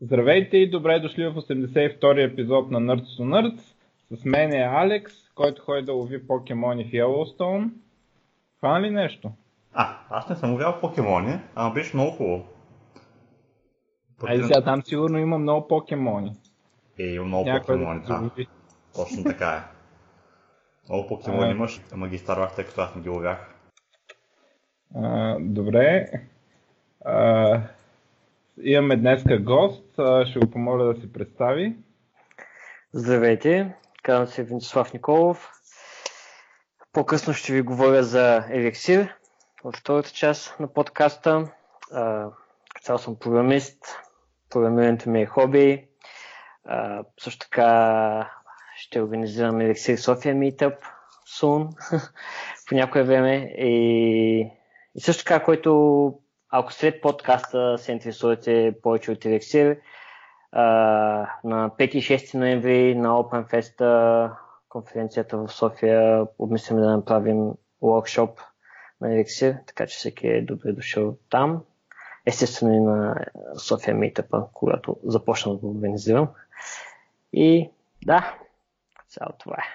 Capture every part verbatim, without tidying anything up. Здравейте и добре дошли в осемдесет и втори епизод на Nerds to Nerds. С мен е Алекс, който ходи да лови покемони в Yellowstone. Хвана ли нещо? А, аз не съм ловял покемони, ама беше много хубаво. Ай, сега там сигурно има много покемони. Е, има много някой покемони, да. да. Точно така е. Много покемони а, имаш, ама ги старвах, тъй като аз не ги ловях. А, добре. А, имаме днеска гост, ще го помоля да се представи. Здравейте, казвам се Венцислав Николов. По-късно ще ви говоря за Елексир от втората част на подкаста. Казал съм програмист, програмирането ми е хобби. А, също така ще организирам Елексир София Meetup soon, по някое време. И, и също така, който ако след подкаста се интересувате повече от Елексир, Uh, на пети и шести ноември на Open Fest конференцията в София обмислим да направим workshop на Елексир, така че всеки е добре дошъл там. Естествено и на София Meetup, когато започна да го организирам. И да, цяло това е.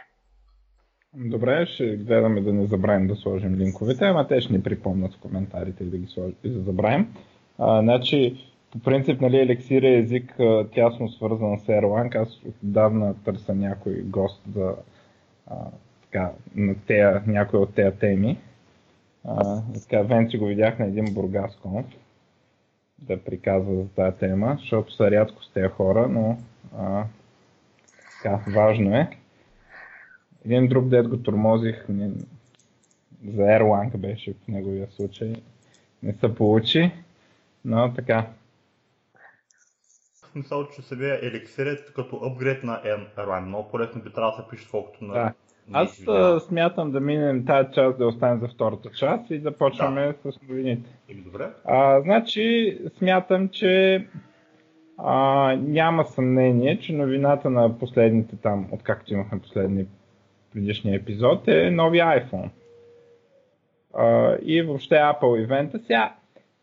Добре, ще гледаме да не забравим да сложим линковете, ама те ще ни припомнят в коментарите да ги сложим и да забравим. Uh, значи, по принцип, нали, Елексир е език тясно свързан с Ерланг. Аз отдавна търся някой гост за а, така, на тея, някои от тези теми. А, така, Венци го видях на един бургаскон да приказва за тази тема, защото са рядко с тези хора, но а, така, важно е. Един друг дед го тормозих за Ерланг беше в неговия случай. Не се получи, но така. Мисля, че себе Елексир е като апгрейд на Erlang. Много по-лесно би трябва да се пише, колкото на... Да. Аз а, смятам да минем тази част, да останем за втората част и да почваме да. с новините. Добре. А, значи, смятам, че а, няма съмнение, че новината на последните там, откакто имахме последния предишния епизод, е новия iPhone. А, и въобще Apple ивента сега.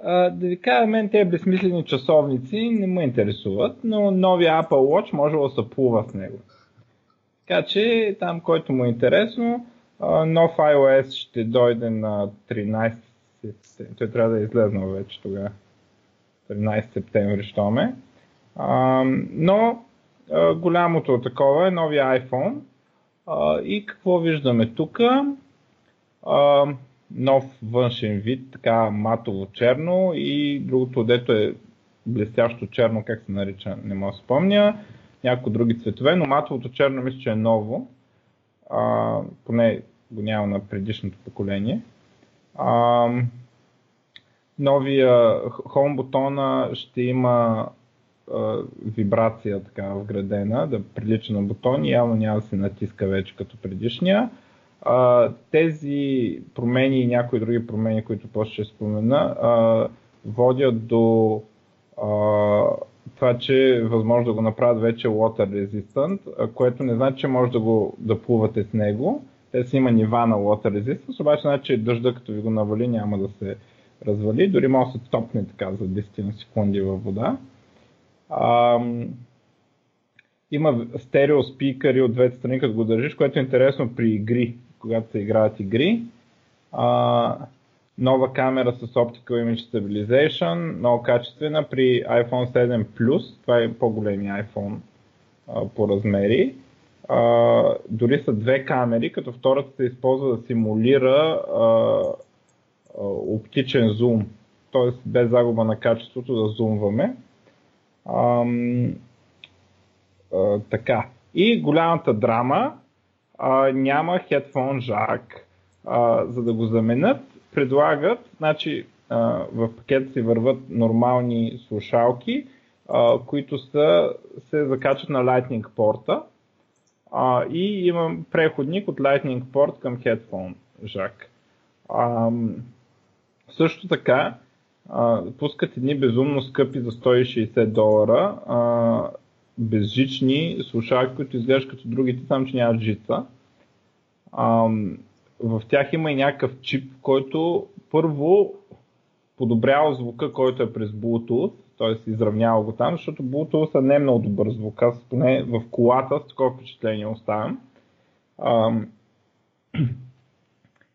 Uh, да ви кажа, мен тези безсмислени часовници не ме интересуват, но новия Apple Watch може да се плува с него. Така че, там който му е интересно, uh, нов iOS ще дойде на тринайсети Той трябва да е излезнал вече тогава. тринайсети септември, що ме. Uh, но uh, голямото такова е новия iPhone. Uh, и какво виждаме тук? Uh, Нов външен вид, така матово-черно и другото, дето е блестящо черно, как се нарича, не мога да спомня. Някои други цветове, но матовото черно мисля, че е ново. А, поне го няма на предишното поколение. А, новия Home бутона ще има а, вибрация така вградена, да прилича на бутон и явно няма да се натиска вече като предишния. Uh, тези промени и някои други промени, които после ще спомена, uh, водят до uh, това, че е възможно да го направят вече water resistant, uh, което не значи, че може да го да плувате с него. Те си има нива на water resistance, обаче значи дъжда, като ви го навали, няма да се развали. Дори може да се топне така за десет секунди във вода. Uh, Има стерео спикъри от двете страни, като го държиш, което е интересно при игри, когато се играят игри. А, нова камера с Optical Image Stabilization, много качествена при айфон седем плюс, това е по-големия iPhone а, по размери. А, дори са две камери, като втората се използва да симулира а, а, оптичен зум, т.е. без загуба на качеството да зумваме. А, Uh, така. И голямата драма, uh, няма headphone jack. Uh, за да го заменят, предлагат, значи uh, в пакет си върват нормални слушалки, uh, които са, се закачат на Lightning порта uh, и имам преходник от Lightning порт към headphone jack. Uh, също така, uh, пускат едни безумно скъпи за сто и шейсет долара uh, безжични слушалки, които изглеждат като другите, само че нямат жица. Ам, в тях има и някакъв чип, който първо подобрява звука, който е през Bluetooth, т.е. изравнява го там, защото Bluetooth е не много добър звук. Аз поне в колата с такова впечатление оставям. Ам...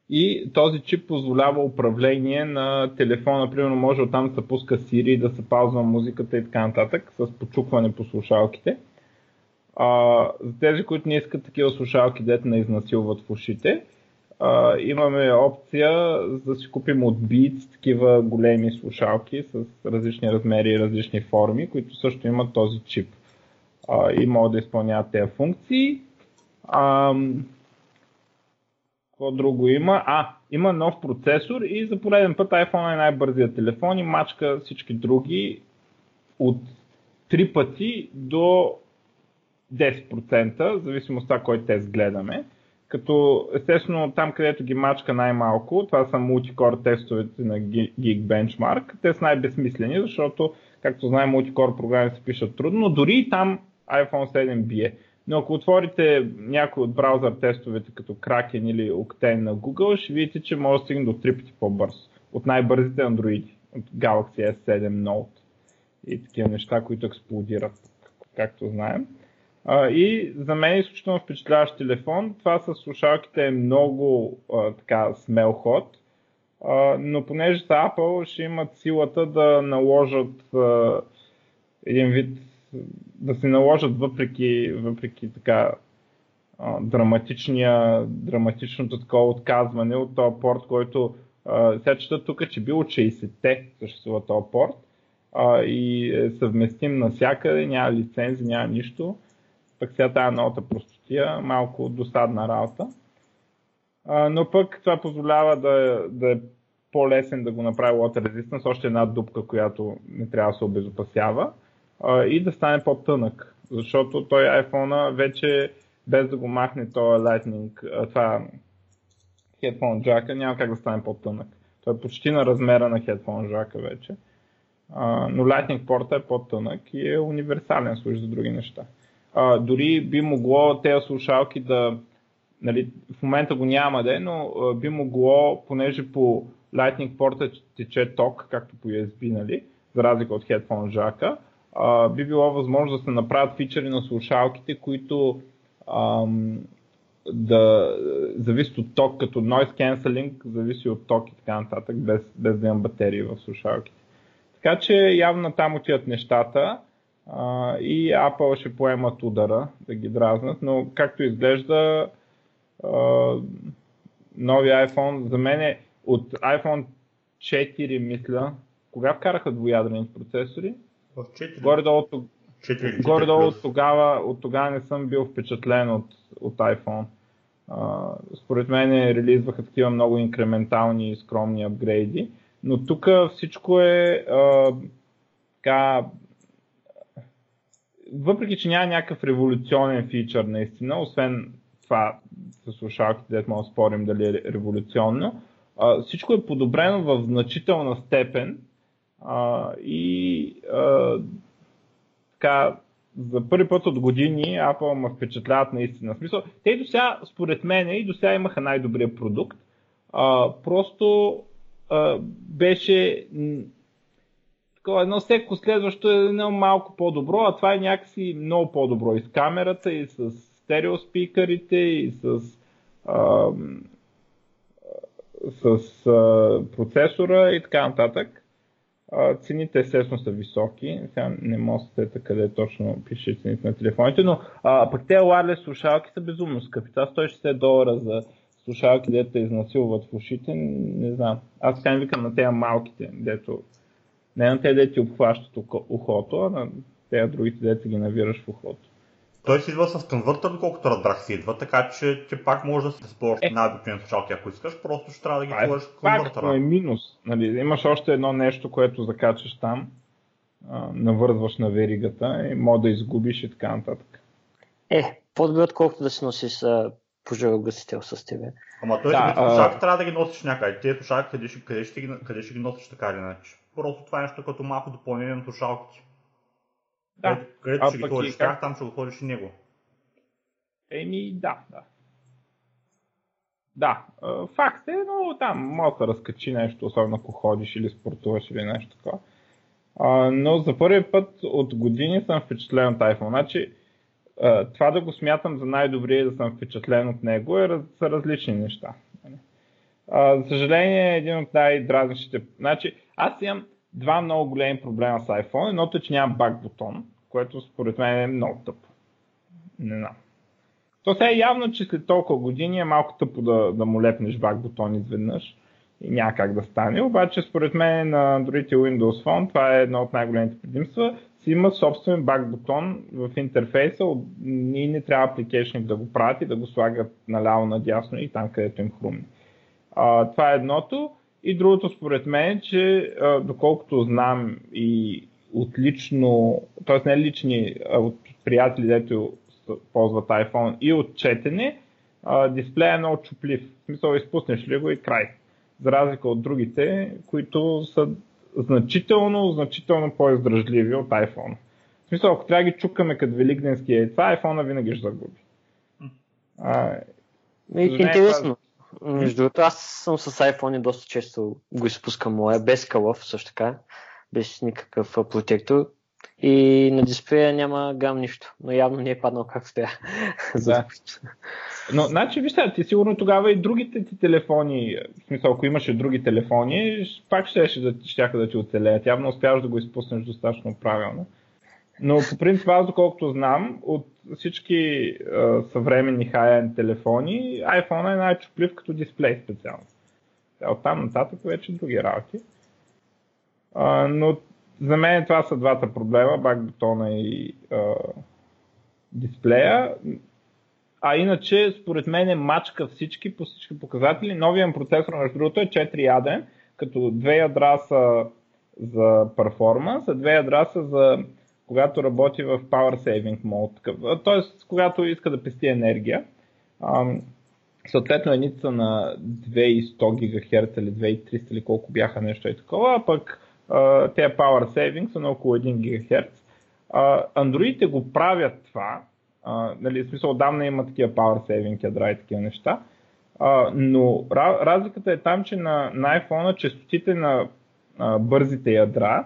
И този чип позволява управление на телефона, примерно може оттам да се пуска Siri, да се паузва музиката и така нататък, с почукване по слушалките. А, за тези, които не искат такива слушалки, дето не изнасилват в ушите, а, имаме опция да си купим от Beats такива големи слушалки с различни размери и различни форми, които също имат този чип а, и могат да изпълняват тези функции. А, какво друго има? А, има нов процесор и за пореден път iPhone е най-бързия телефон и мачка всички други от три пъти до десет процента, в зависимост от това кой тест гледаме. Като естествено там, където ги мачка най-малко, това са мултикор тестовете на Geekbenchmark, те са най-безсмислени, защото, както знаем, мултикор програми се пишат трудно, но дори и там iPhone седем бие. Но ако отворите някой от браузър тестовете като Kraken или Octane на Google, ще видите, че може да стигне до три пъти по-бързо. От най-бързите андроиди, от Galaxy ес седем Note и такива неща, които експлодират, както знаем. А, и за мен е изключително впечатляващ телефон. Това с слушалките е много а, така смел ход, а, но понеже са Apple, ще имат силата да наложат а, един вид, да се наложат въпреки, въпреки така а, драматичния, драматичното такова отказване от този порт, който а, сега чета тук, че било шейсетте съществува този порт а, и е съвместим навсякъде, няма лицензи, няма нищо. Пък сега тази новата простотия, малко досадна работа. А, но пък това позволява да, да е по-лесен да го направи Water Resistance, още една дупка, която не трябва да се обезопасява. А, и да стане по-тънък, защото той iPhone-а вече без да го махне този Lightning, това Headphone Jack-а няма как да стане по-тънък. Той е почти на размера на Headphone Jack-а вече. А, но Lightning порта е по-тънък и е универсален, служи за други неща. Uh, дори би могло тези слушалки да, нали, в момента го няма де, но uh, би могло, понеже по Lightning порта тече ток, както по ю ес би, нали, за разлика от Headphone Jack-а, uh, би било възможно да се направят фичери на слушалките, които uh, да зависят от ток, като noise cancelling, зависи от ток и така нататък, без, без да имам батерии в слушалките. Така че явно там отиват нещата. Uh, и Apple ще поемат удара да ги дразнат, но както изглежда uh, новия iPhone, за мен е от iPhone четири, мисля, кога вкараха двуядрени процесори? В четири. Горе-долу, четири, горе-долу четири. От, тогава, от тогава не съм бил впечатлен от, от iPhone. Uh, според мен релизваха такива много инкрементални и скромни апгрейди, но тук всичко е uh, така... Въпреки, че няма някакъв революционен фичър наистина, освен това със слушалките, дето мога да спорим дали е революционно, а, всичко е подобрено в значителна степен а, и а, така, за първи път от години Apple ме впечатляват наистина. В смисъл, те и до сега, според мен, и до сега имаха най-добрия продукт, а, просто а, беше... Едно всеко следващо е едно малко по-добро, а това е някакси много по-добро и с камерата, и с стереоспикърите, и с, а, с а, процесора и така нататък. А, цените естествено са високи, сега не може да сета къде точно пише цените на телефоните, но а, пък те wireless слушалки са безумно скъпи. Това сто и шейсет долара за слушалки, дето изнасилват в ушите, не знам. Аз сега не викам на тези малките, дето... Не на те, де ти обхващат ухото, а на тези другите, де ти ги навираш в ухото. Той си идва с конвъртър, доколкото разбрах си идва, така че, че пак може да се използваш е. най-обикновени слушалки, ако искаш, просто ще трябва да ги сложиш в конвъртъра. Това е минус. Нали, имаш още едно нещо, което закачаш там, а, навързваш на веригата и може да изгубиш и така нататък. Е, по-добре отколкото да си носиш пожарогасител с тебе. Ама той да, слушалки а... трябва да ги носиш някъде. Те слушалки къде ще, къде, ще ги, къде ще ги носиш така или иначе. Просто това е нещо като малко допълнение на слушалките. Да. Където, където ще ги ходиш как, там ще го ходиш и него. Еми да, да. Да, факт е, но там може да разкачи нещо, особено ако ходиш или спортуваш или нещо такова. А, но за първи път от години съм впечатлен от iPhone. Значи, а, това да го смятам за най-добрия и да съм впечатлен от него е, са различни неща. А, за съжаление, един от най-дразнищите... Значи, аз имам два много големи проблема с iPhone. Едното е, че няма бак бутон, което според мен е много тъпо. Не знам. То сега е явно, че след толкова години е малко тъпо да, да му лепнеш бак бутон изведнъж. И няма как да стане, обаче според мен на другите Windows Phone това е едно от най-големите предимства. Си има собствен бак бутон в интерфейса и не трябва апликейшник да го прати, да го слагат наляво, надясно и там където им хрумне. А, това е едното. И другото според мен е, че а, доколкото знам и от лично, т.е. не лични, а от приятели, дето ползват iPhone и от четене, а, дисплея е много чуплив. В смисъл, изпуснеш ли го и край. За разлика от другите, които са значително, значително по-издръжливи от iPhone. В смисъл, ако трябва да ги чукаме като великденски яйца, iPhone-а винаги ще загуби. А, интересно. Е... Между другото, аз съм с iPhone и доста често го изпускам моя, без кълъв също така, без никакъв протектор. И на дисплея няма грам нищо, но явно не е паднал както трябва. Да. Но, значи, вижте, ти сигурно тогава и другите ти телефони, в смисъл, ако имаше други телефони, пак ще щяха да ти оцелеят. Явно успяваш да го изпуснеш достатъчно правилно. Но по принцип, аз доколкото знам, от всички е, съвременни хай-енд телефони, iPhone е най-чуплив като дисплей специално. От там нататък вече други работи. А, но за мен това са двата проблема, бак бутона и а, дисплея. А иначе, според мен е мачка всички по всички показатели. Новият процесор, между другото, е четири ядра, като две ядра са за перформанс, а две ядра са за когато работи в Power Saving Mode, т.е. когато иска да пести енергия. А, съответно, едните са на две хиляди и сто гигахерца или две хиляди и триста или колко бяха нещо и такова, а пък Uh, те Power Saving са на около един гигахерц. Uh, Андроидите го правят това, uh, нали, в смисъл отдавна има такива Power Saving ядра и такива неща, uh, но разликата е там, че на, на iPhone-а честотите на uh, бързите ядра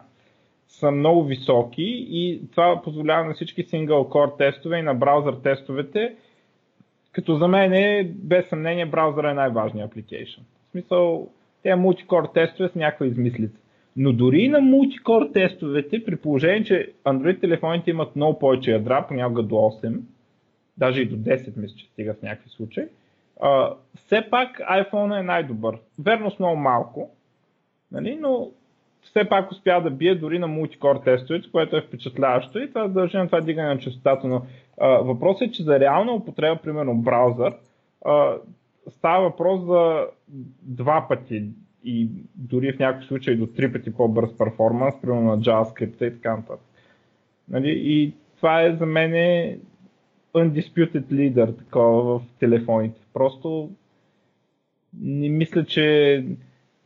са много високи и това позволява на всички Single Core тестове и на браузър тестовете, като за мен е, без съмнение, браузъра е най-важният application. В смисъл, те мултикор тестове с някаква измислица. Но дори на мултикор тестовете, при положение, че Android телефоните имат много повече ядра, понякога до осем, даже и до десет, мисля, че стига в някакви случаи, а, все пак iPhone е най-добър. Верно с много малко, нали? Но все пак успя да бие дори на мултикор тестовете, което е впечатляващо и това дължи на това дигане на частотата. Но а, въпросът е, че за реална употреба, примерно браузър, а, става въпрос за два пъти и дори в някакъв случай до три пъти по-бърз перформанс, примерно на JavaScript и така нататък. Нали? И това е за мен undisputed leader такова в телефоните. Просто не мисля, че...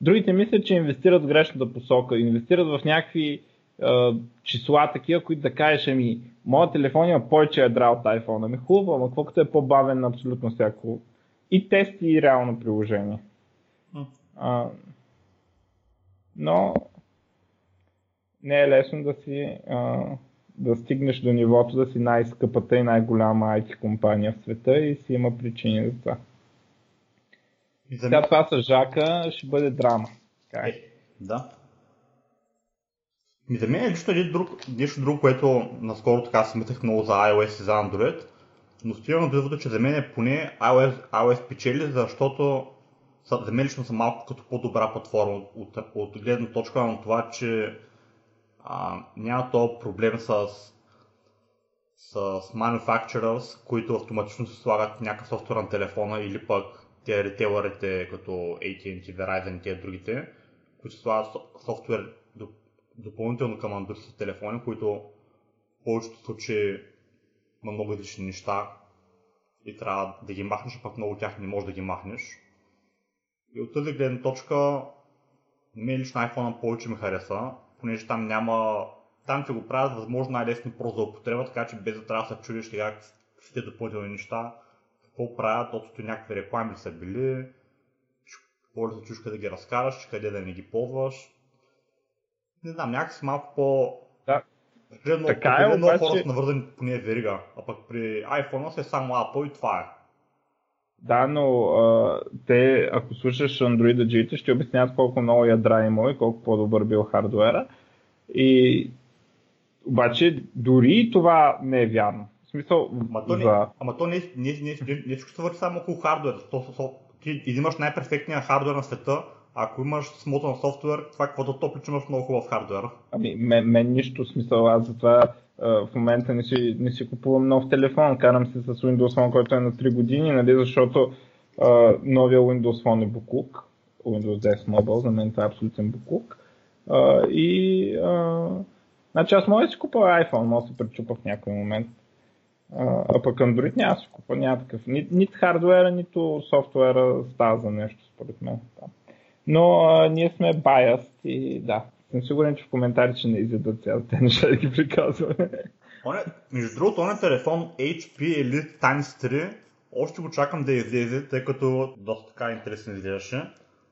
Другите мислят, че инвестират в грешната посока. Инвестират в някакви е, числа такива, които да кажеш, ами, моят телефон има повече ядра от iPhone. Ами хубаво, ама колкото е по-бавен на абсолютно всяко. И тести, и реално приложение. А, но не е лесно да си а, да стигнеш до нивото да си най-скъпата и най-голяма ай ти компания в света и си има причини за това. И за... Сега това с Жака ще бъде драма. Е, да. И за мен е нещо друго, което наскоро така си мислех много за iOS и за Android, но стигам до извода, че за мен е поне iOS, iOS печели, защото за мен лично съм малко като по-добра платформа от, от, от гледна точка на това, че а, няма този проблем с, с manufacturers, които автоматично се слагат някакъв софтуер на телефона или пък те ритейлърите като ей ти енд ти, Verizon и тези другите, които се слагат софтуер доп, допълнително към Android телефони, които в повечето случаи има много различни неща и трябва да ги махнеш, а пък много от тях не можеш да ги махнеш. И от тази гледна точка, мен лично iPhone-а повече ми хареса, понеже там няма... Там ти го правят възможно най-лесни просто за употреба, така че без да трябва да се чудиш сега какви допълнителни неща, какво правят, отсто някакви реклами са били, какво ли се чуш къде да ги разкараш, къде да не ги ползваш. не знам, някакси малко по... Да. Жедно, така е, много обаче... хора са навързани по нея верига, а пък при iPhone е само Apple и това е. Да, но а, те, ако слушаш Android-джиите, ще обясняват колко много ядра има и колко по-добър бил хардуера. И... Обаче дори това не е вярно. В смисъл... Ама то не, за... ама то не, не, не, не, не всичко се върши само около хардуер. То, то, то, ти имаш най-перфектния хардуер на света, ако имаш смотан софтуер, това каквото топли, че имаш много хубав хардуер. Ами, мен, мен нищо смисъл, аз затова в момента не си, не си купувам нов телефон, карам се с Windows Phone, който е на три години, нали, защото а, новия Windows Phone е буклук, Windows десет Mobile, за мен това е абсолютен буклук. А, и, а, значи аз мога да си купя iPhone, мога да се пречупа в някой момент, а, а пък Android няма да си купя, няма такъв, ни, нито хардуера, нито софтуера става за нещо според мен. Но а, ние сме biased и да. Съм сигурен, че в коментари, че не изядат цялата неща да ги приказваме. Между другото, он е телефон Ейч Пи Elite Times три. Още го чакам да излезе, тъй като доста така интересно излезеше.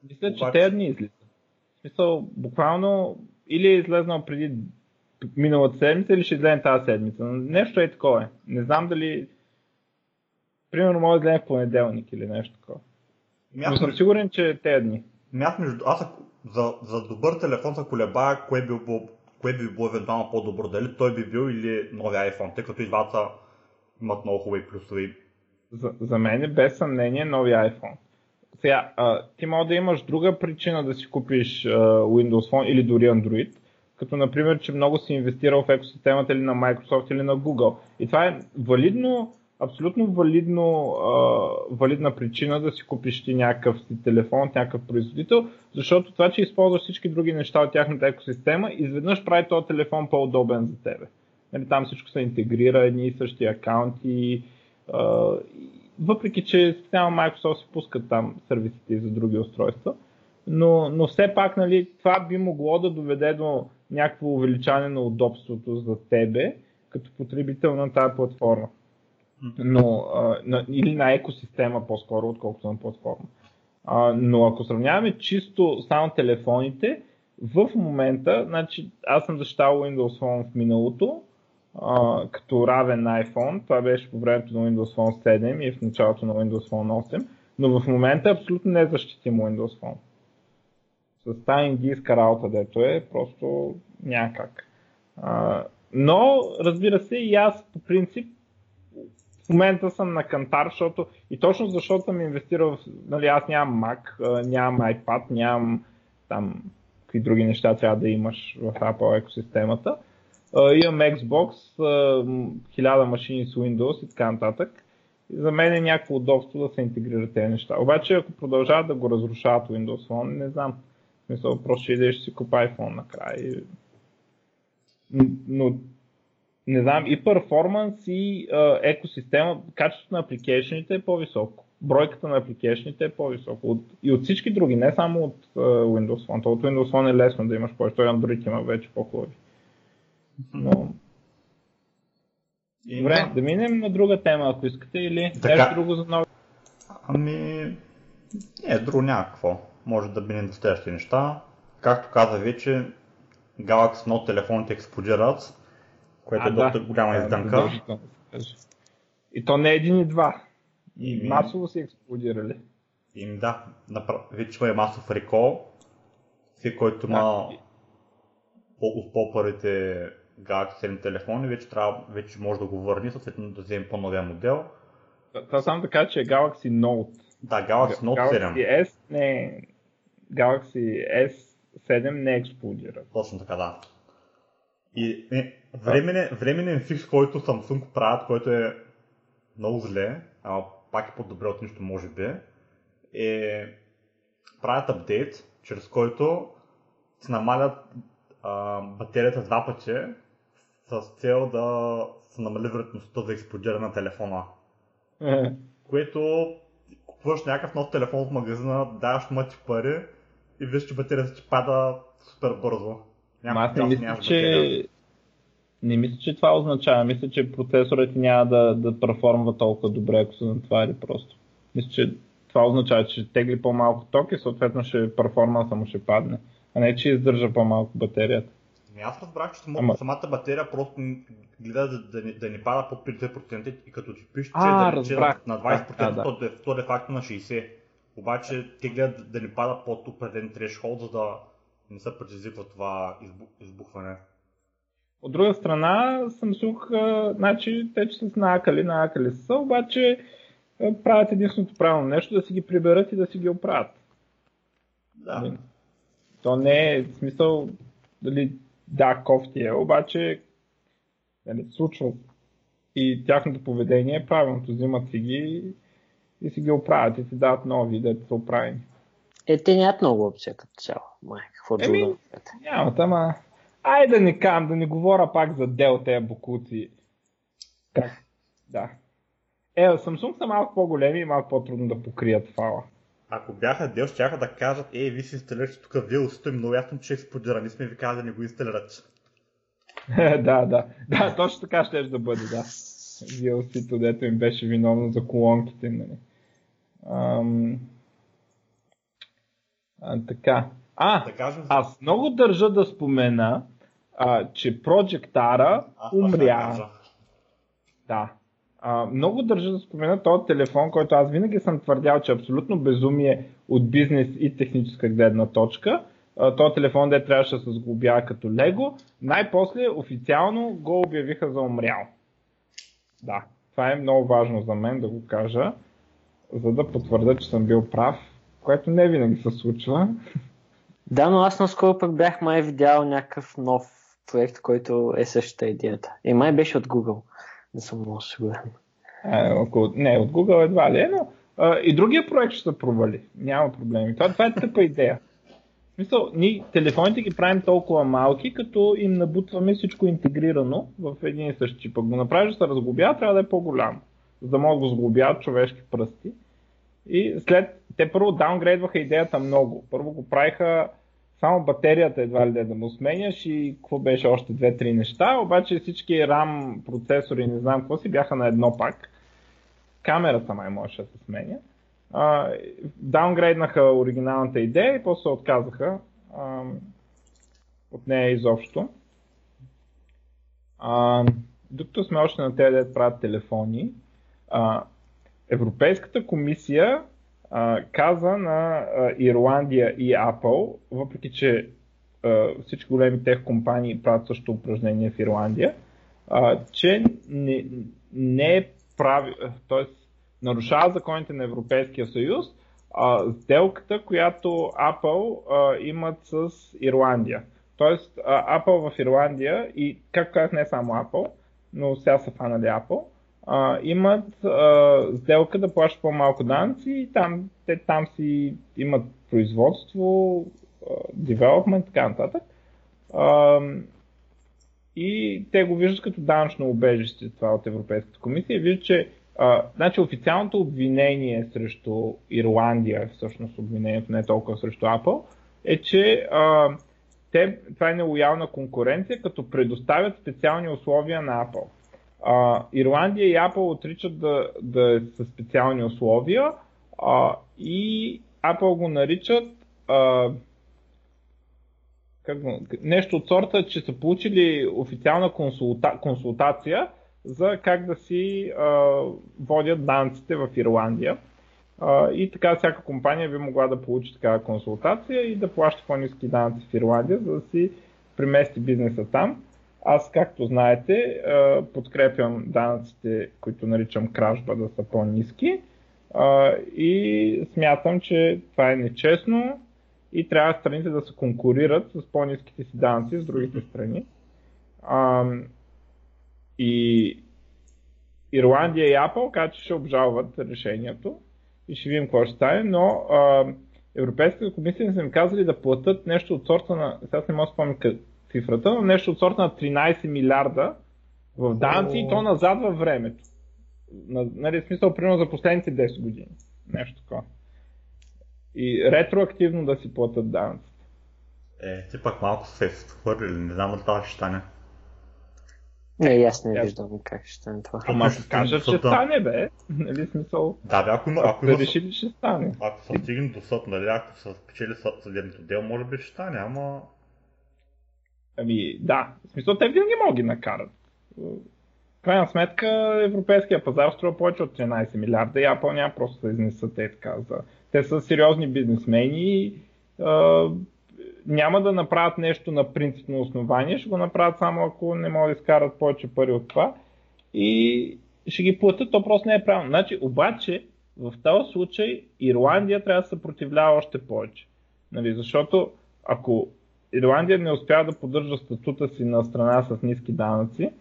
Мисля, обаче... че тези дни излиза. В смисъл, буквално или е излезнал преди миналата седмица, или ще излезе тази седмица. Нещо е такова. Не знам дали... Примерно може да излезе в понеделник или нещо такова. Мя... Но съм сигурен, че тези дни. Мя... Между... Аз ако... За, за добър телефон се колебая, кое би било, кое би било евентуално по-добро, дали той би бил или новия iPhone, тъй като и двата имат много хубави плюсови. За, за мен е без съмнение новия iPhone. Сега, а, ти може да имаш друга причина да си купиш а, Windows Phone или дори Android, като например, че много си инвестирал в екосистемата или на Microsoft или на Google. И това е валидно, абсолютно валидно, а, валидна причина да си купиш ти някакъв си телефон от някакъв производител, защото това, че използваш всички други неща от тяхната екосистема, изведнъж прави този телефон по-удобен за тебе. Нали, там всичко се интегрира, едни и същи акаунти, а, въпреки че специално Microsoft се пускат там сервисите за други устройства, но, но все пак нали, това би могло да доведе до някакво увеличане на удобството за тебе като потребител на тази платформа. Но, а, на, или на екосистема по-скоро, отколкото на платформа. А, но ако сравняваме чисто само телефоните, в момента, значи, аз съм защитал Windows Phone в миналото, а, като равен iPhone, това беше по времето на Windows Phone седем и в началото на Windows Phone осем, но в момента абсолютно не защитим Windows Phone. С тази индийска работа, дето е, просто някак. А, но, разбира се, и аз по принцип в момента съм на кантар, защото и точно защото съм инвестирал в... Нали, аз нямам Mac, нямам iPad, нямам там какви други неща трябва да имаш в Apple екосистемата. Имам Xbox, хиляда машини с Windows и така нататък. За мен е някакво удобство да се интегрират тези неща. Обаче ако продължават да го разрушават Windows Phone, не знам. В смисъл, просто ще идеш да си купа iPhone накрая. Но... Не знам, и перформанс, и а, екосистема, качеството на апликейшните е по-високо. Бройката на апликейшните е по-високо. От, и от всички други, не само от а, Windows Phone. То от Windows Phone е лесно да имаш повече. Той Android има вече по-хубави. Но... Добре, да. да минем на друга тема, ако искате, или нещо друго за нови? Ами... Не, друго някакво. Може да минем до следващите неща. Както каза вече, Galaxy Note телефоните експлодират, което а, е доста да. голяма изданка. И то не е един и два. И масово се експлодирали. Ими да, направ... вече има е масов рекол. Всеки, който има да. по-първите Galaxy седем телефони, вече, трябва... вече може да го върни, съответно да вземе по-новия модел. Това само да кажа, че е Galaxy Note. Да, Galaxy Note седем. Galaxy S не... Galaxy S седем не експлодира. Точно така, да. И е, временен, временен фикс, който Samsung правят, който е много зле, ама пак е по-добре от нищо може би, е правят апдейт, чрез който се намалят а, батерията два пъти с цел да се намали вероятността за експлодиране на телефона. Mm-hmm. Което купуваш някакъв нов телефон в магазина, даваш мъти пари и виж, че батерията ти пада супер бързо. Няма, аз не мисля, няма че... не мисля, че това означава. Мисля, че процесорът няма да, да перформва толкова добре, ако се натвари просто. Мисля, че това означава, че тегли по-малко ток и съответно ще перформанса му ще падне, а не че издържа по-малко батерията. Ами аз разбрах, че само, Ама... самата батерия просто гледа да, да, да не пада под петдесет процента и като ти пише, че а, да рече на двайсет процента, а, да. то, то де факто на шейсет процента. Обаче те гледат да не пада под определен трешхолд, за да не се предизвиква това избухване. От друга страна, Samsung, значи, те че са наакали, наакали са, обаче правят единственото правилно нещо, да си ги приберат и да си ги оправят. Да. То не е смисъл, дали да, кофти е, обаче нали, случва и тяхното поведение е правилното, взимат си ги и си ги оправят и си дават нови, да са оправени. Е, те нямат много опция като цяло, май, какво друго да правят. Нямат, ама... Ай да не кам, да не говоря пак за дел тези бокуци. Как? Да. Е, Samsung са малко по-големи и малко по-трудно да покрият фала. Ако бяха дел, щяха да кажат, е, вие си инсталирате тук вилсто и много ясно, че експлодирани сме ви казали да не го инсталират. да, да. Да, точно така ще да бъде, да. вилсто, дето им беше виновно за колонките, нали. Ам... А, така. А, да кажем, аз много държа да спомена, а, че Project-R умря. Да. А, много държа да спомена този телефон, който аз винаги съм твърдял, че е абсолютно безумие от бизнес и техническа гледна точка. А, този телефон, де трябваше да се сглобява като Лего, най-после официално го обявиха за умрял. Да, това е много важно за мен да го кажа, за да потвърда, че съм бил прав, което не винаги се случва. Да, но аз наскоро пък бях май видял някакъв нов проект, който е същата идеята. И май беше от Google, не съм много сигурен. А, около... Не, от Google едва ли е, но а, и другия проект ще се провали. Няма проблеми. Това, това е тъпа идея. В смисъл, ние телефоните ги правим толкова малки, като им набутваме всичко интегрирано в един и същи чип. Ако го направиш да се разглобява, трябва да е по-голям. За да могат да го сглобяват човешки пръсти. И след те първо даунгрейдваха идеята много. Първо го правиха само батерията едва ли да му сменяш и какво беше още две-три неща, обаче всички RAM процесори, не знам какво си, бяха на едно пак. Камерата май можеше да се сменя. А, даунгрейднаха оригиналната идея и после отказаха а, от нея изобщо. А, докато сме още на тези да правят телефони, а, Европейската комисия Uh, каза на uh, Ирландия и Apple, въпреки че uh, всички големи тех компании правят също упражнение в Ирландия, uh, че не, не е прави, т.е. нарушава законите на Европейския съюз uh, сделката, която Apple uh, имат с Ирландия. Тоест uh, Apple в Ирландия и както казах не само Apple, но сега са фанали Apple, Uh, имат uh, сделка да плащат по-малко данъци и там, те там си имат производство, девелопмент uh, и така нататък. Uh, и те го виждат като данъчно убежище това от Европейската комисия и виждат, че uh, значи официалното обвинение срещу Ирландия, всъщност обвинението не толкова срещу Apple, е, че uh, те, това е нелоялна конкуренция, като предоставят специални условия на Apple. Uh, Ирландия и Apple отричат да, да е със специални условия uh, и Apple го наричат uh, как, нещо от сорта, че са получили официална консулта, консултация за как да си uh, водят данците в Ирландия uh, и така всяка компания би могла да получи такава консултация и да плаща по-ниски данци в Ирландия, за да си премести бизнеса там. Аз, както знаете, подкрепям данъците, които наричам кражба, да са по-ниски и смятам, че това е нечестно и трябва страните да се конкурират с по-ниските си данъци с другите страни. И Ирландия и Apple казват, че ще обжалват решението и ще видим какво ще стане, но Европейската комисия са им казали да платят нещо от сорта на... Сега не мога да спомня цифрата, но нещо от сорта на тринайсет милиарда в данци и то назад във времето. Нали, в смисъл, примерно за последните десет години. Нещо такова. И ретроактивно да си платят данците. Е, ти пак малко се схвърли, не знам от това ще стане. Не, аз не виждам как ще стане това. Ама ще кажа, че стане, бе. Нали, смисъл, да, бе, ако, ако да решили, ще стане. Ако са стигнали до съд, нали, ако са спечели съдебното дело, може би ще стане, ама... Ами да, в смисъл те винаги могат да ги накарат. В крайна сметка европейския пазар струва повече от тринайсет милиарда, Apple няма просто да изнесат те така. За... Те са сериозни бизнесмени и няма да направят нещо на принципно основание, ще го направят само ако не могат да изкарат повече пари от това и ще ги платят, то просто не е правилно. Значи, обаче в този случай Ирландия трябва да се съпротивлява още повече. Нали, защото ако Ирландия не успя да поддържа статута си на страна с ниски данъци,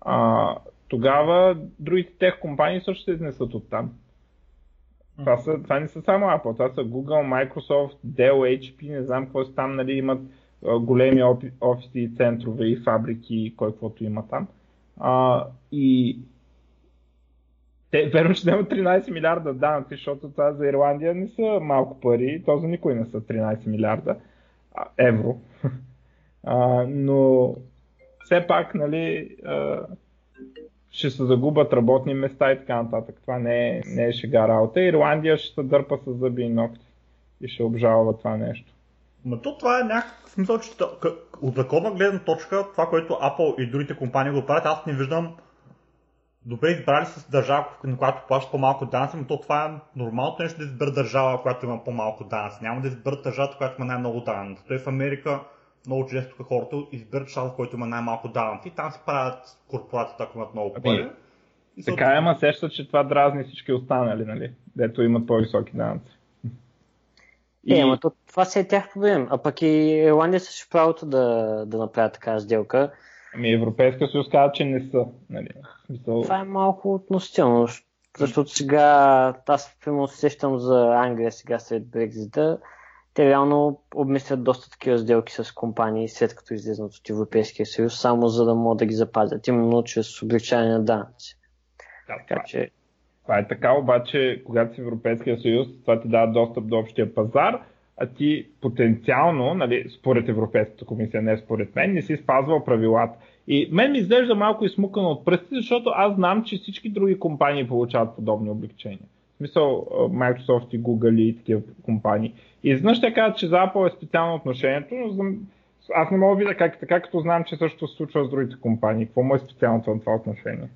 а, тогава другите тех компании също се изнесат от там. Това, са, това не са само Apple, това са Google, Microsoft, Dell, Ейч Пи, не знам какво са там, нали, имат а, големи опи, офиси и центрове и фабрики и кой каквото има там. А, и те, верно, че имат тринайсет милиарда данъци, защото това за Ирландия не са малко пари, то за никой не са тринайсет милиарда а, евро. А, но все пак, нали, а, ще се загубят работни места и така нататък. Това не е, не е шега работа. Ирландия ще се дърпа с зъби и ногти и ще обжалва това нещо. Но то това е някакъв смисъл, че от законна гледна точка, това, което Apple и другите компании го правят, аз не виждам добре избрали с държава, на която плащат по-малко данъци, но то това е нормалното нещо да изберат държава, която има по-малко данъци. Няма да изберат държавата, която има най-много данъци. Той в Америка много често тук хората избират щата, който има най-малко данъци. Там се правят корпорацията, ако имат много пари. Ами, така е, ма сеща, че това дразни всички останали, нали? Дето имат по-високи данъци. И... Е, ма то, това си е тях проблем. А пък и Ирландия също правото да, да направят такава сделка. Ами Европейска съюз казва, че не са. Нали? Мисъл... Това е малко относително, защото сега аз примерно се сещам за Англия сега след Брекзита. Те реално обмислят доста такива сделки с компании, след като излезнат от Европейския съюз, само за да могат да ги запазят. Именно чрез облегчаване на данъци. Да, така, това, че... това е така, обаче когато си в Европейския съюз, това ти дава достъп до общия пазар, а ти потенциално, нали, според Европейската комисия, не според мен, не си спазвал правилата. И мен ми изглежда малко измукано от пръстите, защото аз знам, че всички други компании получават подобни облегчения. В смисъл Microsoft и Google и такива компании. И изнъж те казват, че за Apple е специално отношението, но знам... аз не мога да видя как така, като знам, че също се случва с другите компании. Какво му е специалното на това отношение?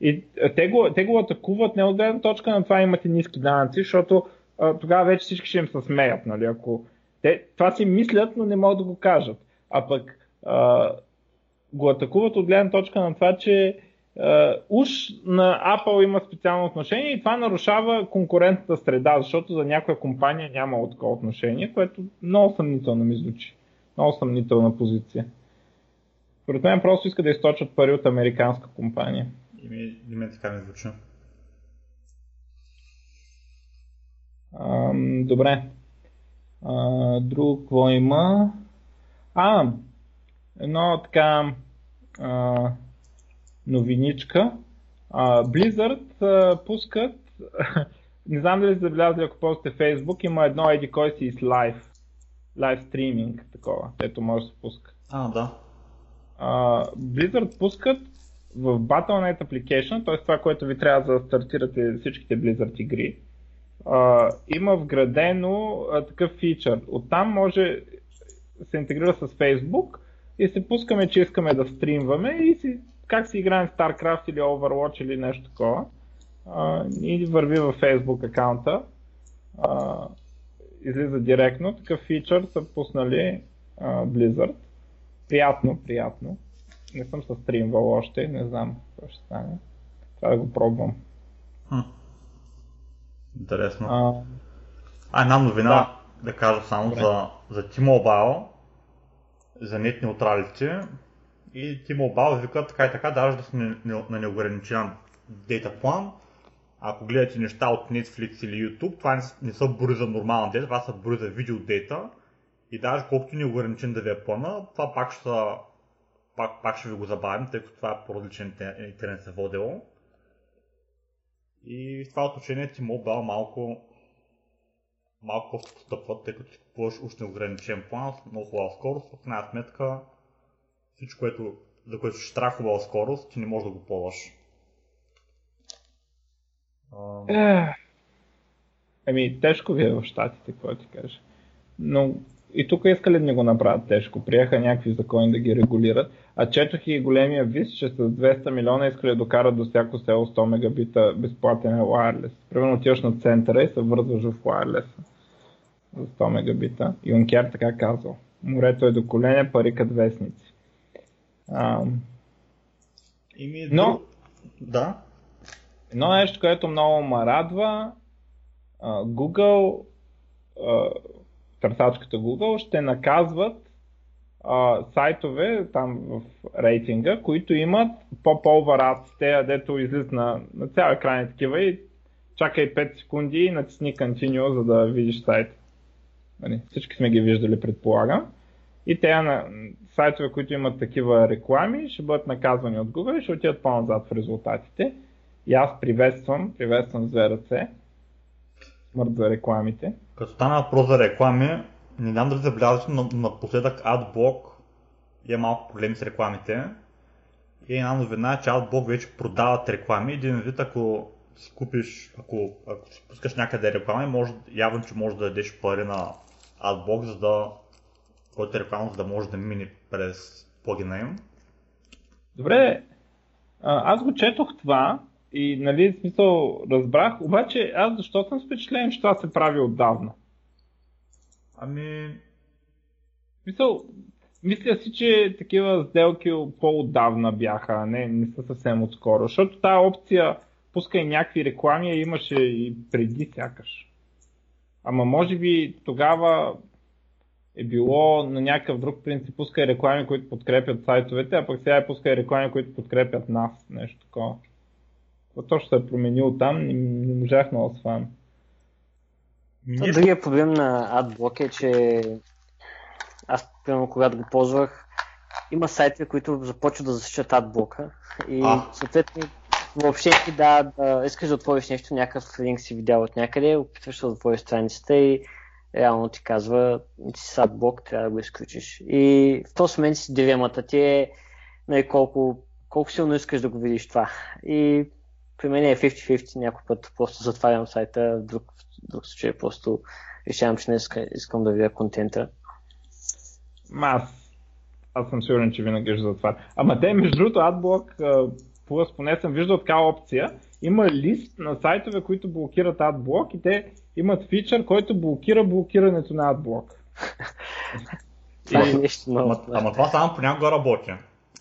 И те го, те го атакуват не от гледна точка на това имате ниски данъци, защото а, тогава вече всички ще им се смеят. Нали? Ако... Те, това си мислят, но не могат да го кажат. А пък а, го атакуват от гледна точка на това, че Uh, уж на Apple има специално отношение и това нарушава конкурентната среда, защото за някоя компания няма такова отношение, което много съмнително ми звучи. Много съмнителна позиция. Според мен просто иска да източат пари от американска компания. И ми, и ми така ми звучи. Uh, добре. Uh, друг, какво има? А, едно така... Uh, новиничка. Blizzard пускат, не знам дали се забелязали, ако ползвате Facebook, има едно еди кой си из лайв, лайв стриминг, такова, ето може да се пуска. А, да. Blizzard пускат в Battle.net Application, т.е. това, което ви трябва да стартирате всичките Blizzard игри, има вградено такъв фичър. Оттам може се интегрира с Facebook и се пускаме, че искаме да стримваме и си как си играем в StarCraft или Overwatch или нещо такова. А, и върви във Facebook акаунта. А, излиза директно. Такъв фичър са пуснали а, Blizzard. Приятно, приятно. Не съм се стримвал още, не знам какво ще стане. Трябва да го пробвам. Хм. Интересно. А, а една новина да, да кажа само за, за T-Mobile, за нет неутралите. И T-Mobile вика така и така, даже да са на неограничен дейта план. Ако гледате неща от Netflix или YouTube, това не са, не са бори за нормална дейта, това са бори за видео дейта. И даже колкото неограничен да ви е плана, това пак ще, пак, пак ще ви го забавим, тъй като това е по-различен интернет се водило. И в това отношение T-Mobile малко малко постъпват, тъй като си купуваш уж неограничен план, много хубава скорост, в крайна сметка всичко, което, за което ще страхувал скорост, ти не можеш да го ползваш. Еми, тежко ви е в щатите, какво ти кажа. Но И тук искали да не го направят тежко. Приеха някакви закони да ги регулират. А четох и големия виз, че с двеста милиона искали да докарат до всяко село сто мегабита безплатен wireless. Примерно отиваш на центъра и се вързваш в wireless за сто мегабита. И Юнкер така казал. Морето е до колене, пари кът вестници. А... Ми... Но... Да. Едно нещо, което много ме радва, Google, търсачката Google, ще наказват а, сайтове там в рейтинга, които имат pop-over ads, те, дето излизат на, на цял екран и такива и чакай пет секунди и натисни continue, за да видиш сайта. Всички сме ги виждали, предполагам. И те на сайтове, които имат такива реклами, ще бъдат наказвани от Google и ще отидат по-назад в резултатите. И аз приветствам, приветствам с две ръце. Смърт за рекламите. Като стана въпрос за реклами, не знам дали забелязвате, но напоследък Adblock е малко проблеми с рекламите. И една новина е, че Adblock вече продават реклами. Един вид, ако си купиш, ако, ако си пускаш някъде реклами, може, явно, че може да дадеш пари на Adblock, за да който е реклама, за да може да мине през плагина им. Добре, аз го четох това. И нали, смисъл разбрах, обаче аз защо съм впечатлен, че това се прави отдавна? Ами... Мисъл, мисля си, че такива сделки по-отдавна бяха, не, не са съвсем отскоро, защото тази опция пуска и някакви реклами, имаше и преди сякаш. Ама може би тогава е било на някакъв друг принцип, пуска и реклами, които подкрепят сайтовете, а пък сега е пуска и реклами, които подкрепят нас, нещо такова. Точно се е променил там, не, не можах много с фан. Другия проблем на Adblock е, че аз, примерно, когато го ползвах, има сайтове, които започват да защитат Adblock-а и а. съответно въобще ти да, да искаш да отвориш нещо, някакъв линк си видял от някъде, опитваш да отвориш страницата и реално ти казва, ти с Adblock, трябва да го изключиш. И в този момент си дилемата ти е нали, колко, колко силно искаш да го видиш това. И при мен е петдесет на петдесет, някой път просто затварям сайта, в друг, друг случай просто решавам, че не иска, искам да видя контента. Аз, аз съм сигурен, че винаги ще затваря. Ама те, между другото, Adblock Plus, поне съм виждал такава опция, има лист на сайтове, които блокират Adblock и те имат фичър, който блокира блокирането на Adblock. Това е нещо много. Ама, ама това само понякога работи.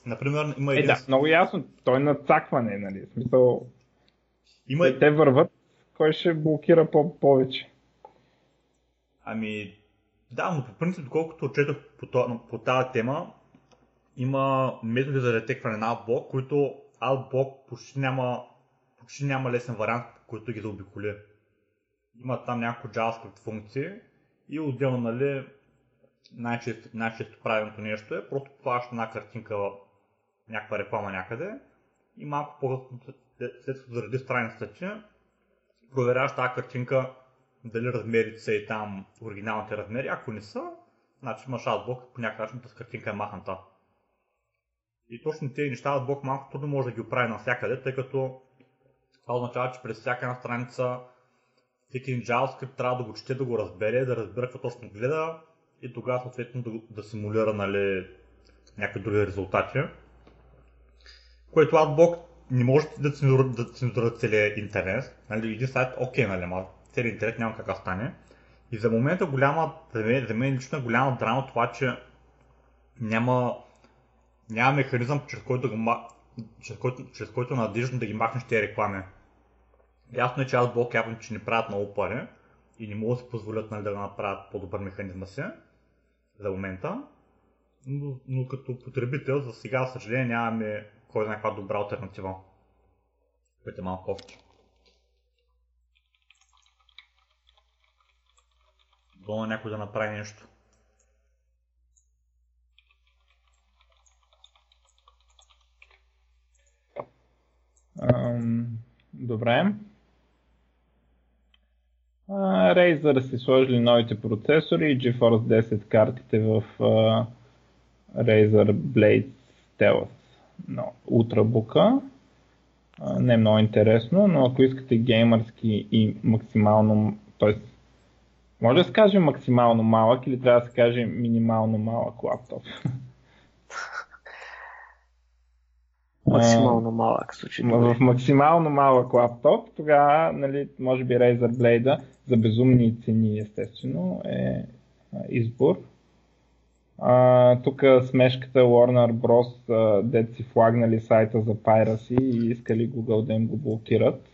Например, има един... Е, да, много ясно, той е надцакване, нали, в смисъл... Има... Те върват, кой ще блокира повече. Ами, да, но по принцип, доколкото четох по, по, по тази тема, има методи за детектване на Adblock, които Adblock почти няма, почти няма лесен вариант, който ги заобиколи. Има там някои JavaScript функции и отделно, нали, най-често, най-често правилното нещо е, просто плащаш една картинка, някаква реклама някъде и малко по-късно след като заради страницата ти, проверяваш тази картинка дали размерите са и там оригиналните размери, ако не са, значи имаш Adblock по някакъв начин тази картинка е махната. И точно тези неща Adblock малко трудно може да ги оправи навсякъде, тъй като това означава, че през всяка една страница всеки един JavaScript трябва да го чете, да го разбере, да разбира какво точно гледа и тогава съответно да, да симулира, нали, някакви други резултати. Което Adblock не може да цензурат да цензура целият интернет, нали, един сайт, окей, нали, ма целият интернет няма кака стане. И за момента голяма, за мен, за мен лично голяма драма това, че няма, няма механизъм, чрез който, чрез, който, чрез който надежно да ги махнеш тези реклами. Ясно е, че Adblock явно, че не правят много пари и не могат да се позволят, нали, да направят по-добър механизма си за момента, но, но като потребител за сега, за съжаление, нямаме кой знае каква добра алтернатива, което е малко още. Долу някой да направи нещо. Um, добре. Uh, Razer си сложили новите процесори и GeForce десет картите в uh, Razer Blade Stealth. No, Ultrabook-а, не е много интересно, но ако искате геймърски и максимално, т.е. Може да се каже максимално малък или трябва да се каже минимално малък лаптоп? Максимално малък случай. В максимално малък лаптоп, тогава, нали, може би Razer Blade за безумни цени, естествено, е избор. Тук смешката Warner Bros. Дет си флагнали сайта за Piracy и искали Google да им го блокират.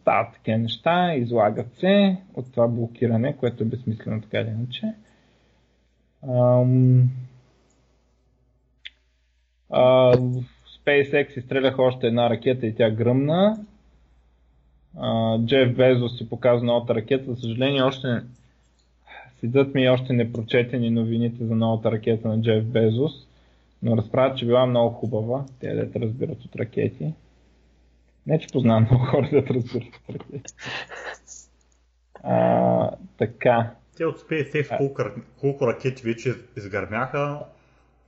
Стават такива неща, излагат се от това блокиране, което е безсмислено така или иначе. Ам... Uh, SpaceX изстреляха още една ракета и тя гръмна. uh, Джеф Безос си показва новата ракета. За съжаление още не... седат ми още непрочетени новините за новата ракета на Джеф Безос, но разправят, че била много хубава. Те да те разбират от ракети. Не, че познавам много хора да те разбират от ракети. uh, Така. Те от SpaceX колко, колко ракети вече изгърмяха.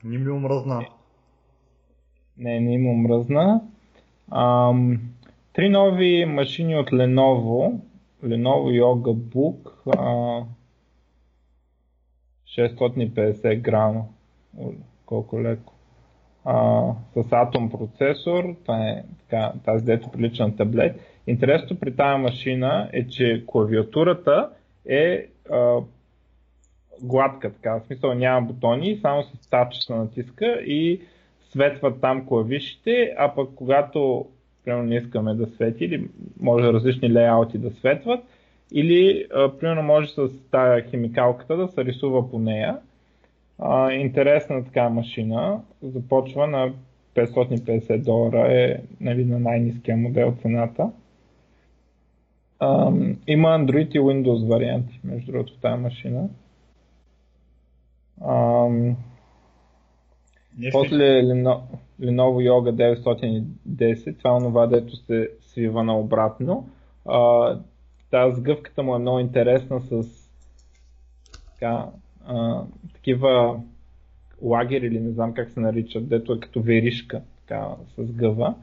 Не ми омръзна. Не, не има мръзна. Ам, три нови машини от Lenovo. Lenovo Yoga Book. шестстотин и петдесет грама. Колко леко. А, с Atom процесор. Та е, така, тази дето прилича на таблет. Интересното при тази машина е, че клавиатурата е а, гладка. Така. В смисъл няма бутони, само с тач се натиска и светват там клавишите, а пък когато примерно не искаме да свети, или може различни лейаути да светват, или а, примерно може с тая химикалката да се рисува по нея. А, интересна така машина, започва на петстотин и петдесет долара, е, нали, на най-низкия модел цената. А, има Android и Windows варианти, между другото, в тая машина. А, Нещо. После Lenovo Yoga деветстотин и десет, това е онова, дето се свива наобратно. А, тази гъвката му е много интересна с така, а, такива лагери, или не знам как се наричат, дето е като веришка така, с гъва.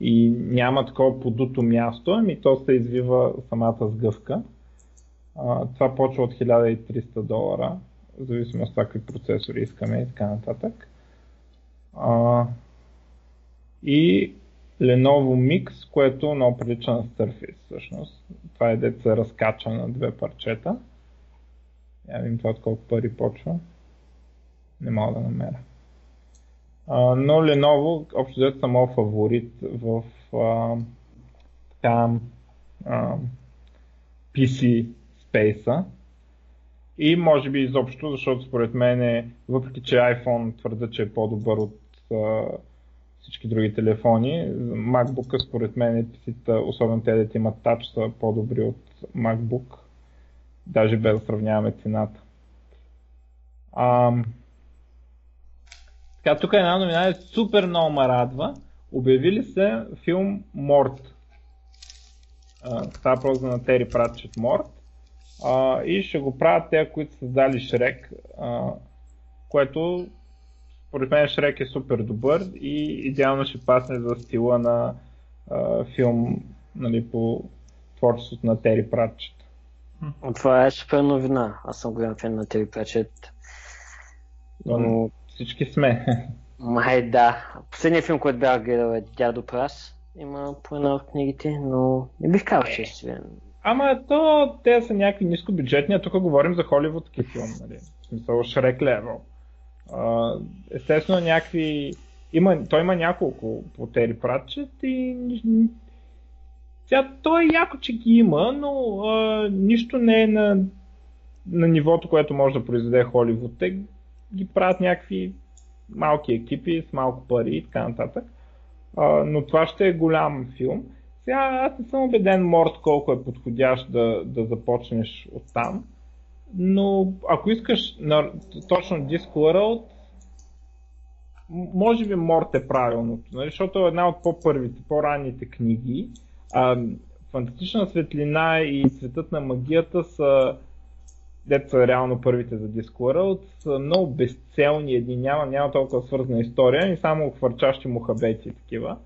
И няма такова подуто място, ами то се извива самата с гъвка. А, това почва от хиляда и триста долара, в зависимост от какви процесори искаме и така нататък. Uh, и Lenovo Mix, което много прилича на Surface всъщност. Това е дето се разкача на две парчета. Я видим това от колко пари почва. Не мога да намеря. Uh, но Lenovo, общо дето са моят фаворит в uh, така, uh, пи си Space-а. И може би изобщо, защото според мен е, въпреки че iPhone твърда, че е по-добър от а, всички други телефони, MacBook-а според мен е писата, особено те да имат тач, са по-добри от MacBook, даже без да сравняваме цената. А, така, тук една новина е супер много ме радва. Обявили се филм Морт. Става просто на Тери Пратчет Морт. Uh, и ще го правят те, които са създали Шрек, uh, което според мен Шрек е супер добър и идеално ще пасне за стила на uh, филм, нали, по творчеството на Тери Пратчет. Това е супер новина, аз съм голям фен на Тери Пратчет. Но... Всички сме. Май да, последният филм, който бях гледал е Дядо Прас, има по една от книгите, но не бих казал, че е свен. Ама то те са някакви нискобюджетни, а тук говорим за холивудски филм, нали? В смисъл Шрек левел. Естествено някакви... Има... Той има няколко по Тери Пратчет и... Сега той е яко, че ги има, но а, нищо не е на... на нивото, което може да произведе Холивуд. Те ги правят някакви малки екипи с малко пари и така нататък. А, но това ще е голям филм. Сега аз не съм убеден Морт колко е подходящ да, да започнеш оттам, но ако искаш на, точно Discworld, може би Морт е правилното, нали? Защото е една от по-първите, по-ранните книги. А, Фантастична светлина и Цветът на магията са, дето са реално първите за Discworld, са много безцелни едни, няма, няма толкова свързана история, и само хвърчащи мухабети такива.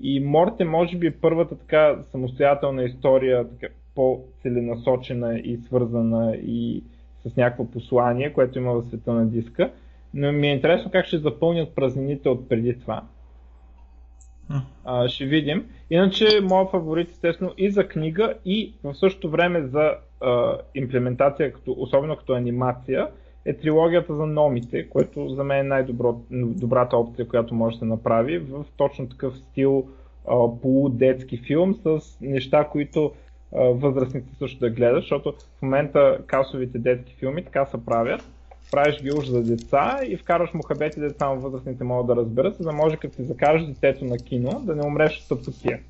И Морт е може би първата така самостоятелна история, така, по-целенасочена и свързана и с някакво послание, което има в света на диска. Но ми е интересно как ще запълнят празнините от преди това. А, ще видим. Иначе моят фаворит, естествено, и за книга, и в същото време за а, имплементация, като, особено като анимация, е трилогията за Номите, което за мен е най-добрата опция, която може да се направи в точно такъв стил а, полудетски филм с неща, които а, възрастните също да гледат, защото в момента касовите детски филми така се правят. Правиш ги уж за деца и вкарваш мухабети деца, само възрастните могат да разберат, за да може като си закажеш детето на кино, да не умреш от тъпотия.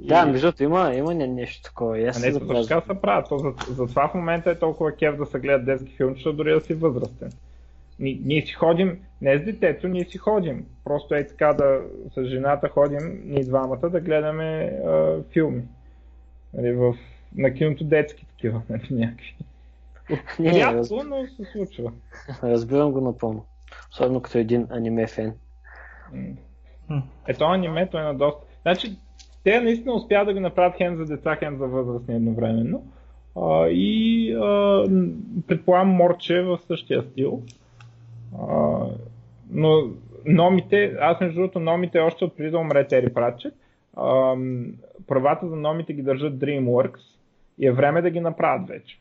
Да, и... междуто има, има нещо такова. А не, се запраж... така се правят. Затова за в момента е толкова кеф да се гледат детски филми, защото дори да си възрастен. Ни, ние си ходим, не с детето, ние си ходим. Просто е така да с жената ходим, ние двамата, да гледаме а, филми. Нали, в... на киното детски такива, нали, някакви. Рядко, но се случва. Разбирам го напълно. Особено като един аниме фен. Ето анимето е на доста. Значи, те наистина успяват да го направят хем за деца, хем за възрастни едновременно. А, и а, предполагам Морче в същия стил. А, но Номите, аз между другото Номите още от преди да умре Тери Пратчет, правата за Номите ги държат DreamWorks и е време да ги направят вече.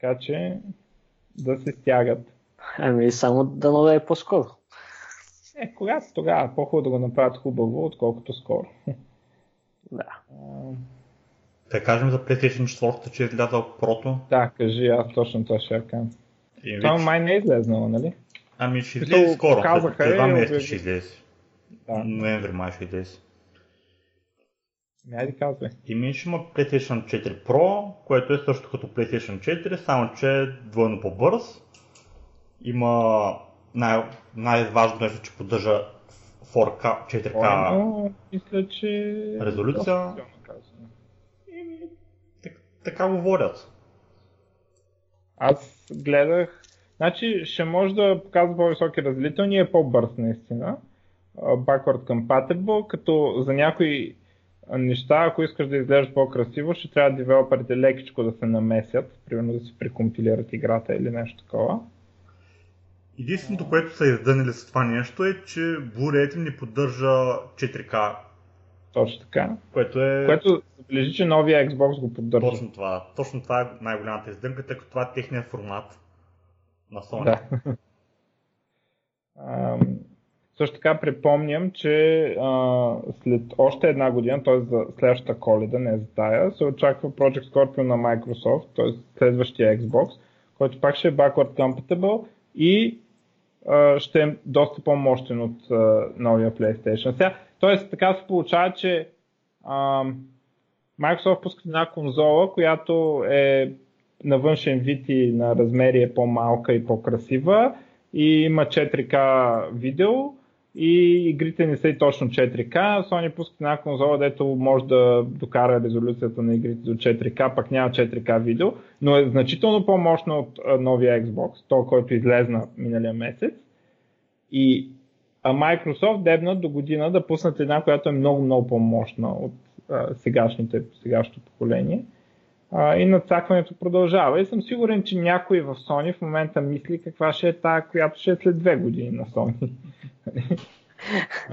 Така че да се стягат. Ами само дано да е по-скоро. Е, когато тогава по-хубаво да го направят хубаво, отколкото скоро. Да. Да кажем за PlayStation четири, че е излязъл Pro-то. Да, кажи, аз точно това ще я кажам. Това май не е излезнало, нали? Ами ще излезе скоро, след два месеца ще излезе. Ноември май ще излезе. Ами, казвай. Ими ще има PlayStation четири Pro, което е също като PlayStation четири, само че е двойно по-бърз. Има най- най-важно нещо, че поддържа четири К О, мисля, че... резолюция. Еми, так- така говорят. Аз гледах... Значи ще може да показва по-високи разделителни и е по-бърз наистина. Backward compatible, като за някои неща, ако искаш да изглеждаш по-красиво, ще трябва девелоперите лекичко да се намесят, примерно да си прекомпилират играта или нещо такова. Единственото, което са издънили с това нещо е, че Blu-ray не поддържа четири К. Точно така. Което е... което забележи, че новия Xbox го поддържа. Точно това. Точно това е най-голямата издънка, тъй като това е техният формат на Sony. Да. Също така припомням, че а, след още една година, т.е. за следващата Коледа, не за тая, се очаква Project Scorpio на Microsoft, т.е. следващия Xbox, който пак ще е backward compatible и а, ще е доста по-мощен от а, новия PlayStation. Сега, т.е. така се получава, че а, Microsoft пуска една конзола, която е на външен вид и на размери е по-малка и по-красива и има четири К видео. И игрите не са и точно четири К, Sony пуска една конзола, дето може да докара резолюцията на игрите до четири К, пък няма четири К видео, но е значително по-мощно от новия Xbox, то, който излезна миналия месец. И Microsoft дебна до година да пуснат една, която е много-много по-мощна от сегашните, сегашното поколение. И надцакването продължава. И съм сигурен, че някой в Sony в момента мисли каква ще е тая, която ще е след две години на Sony.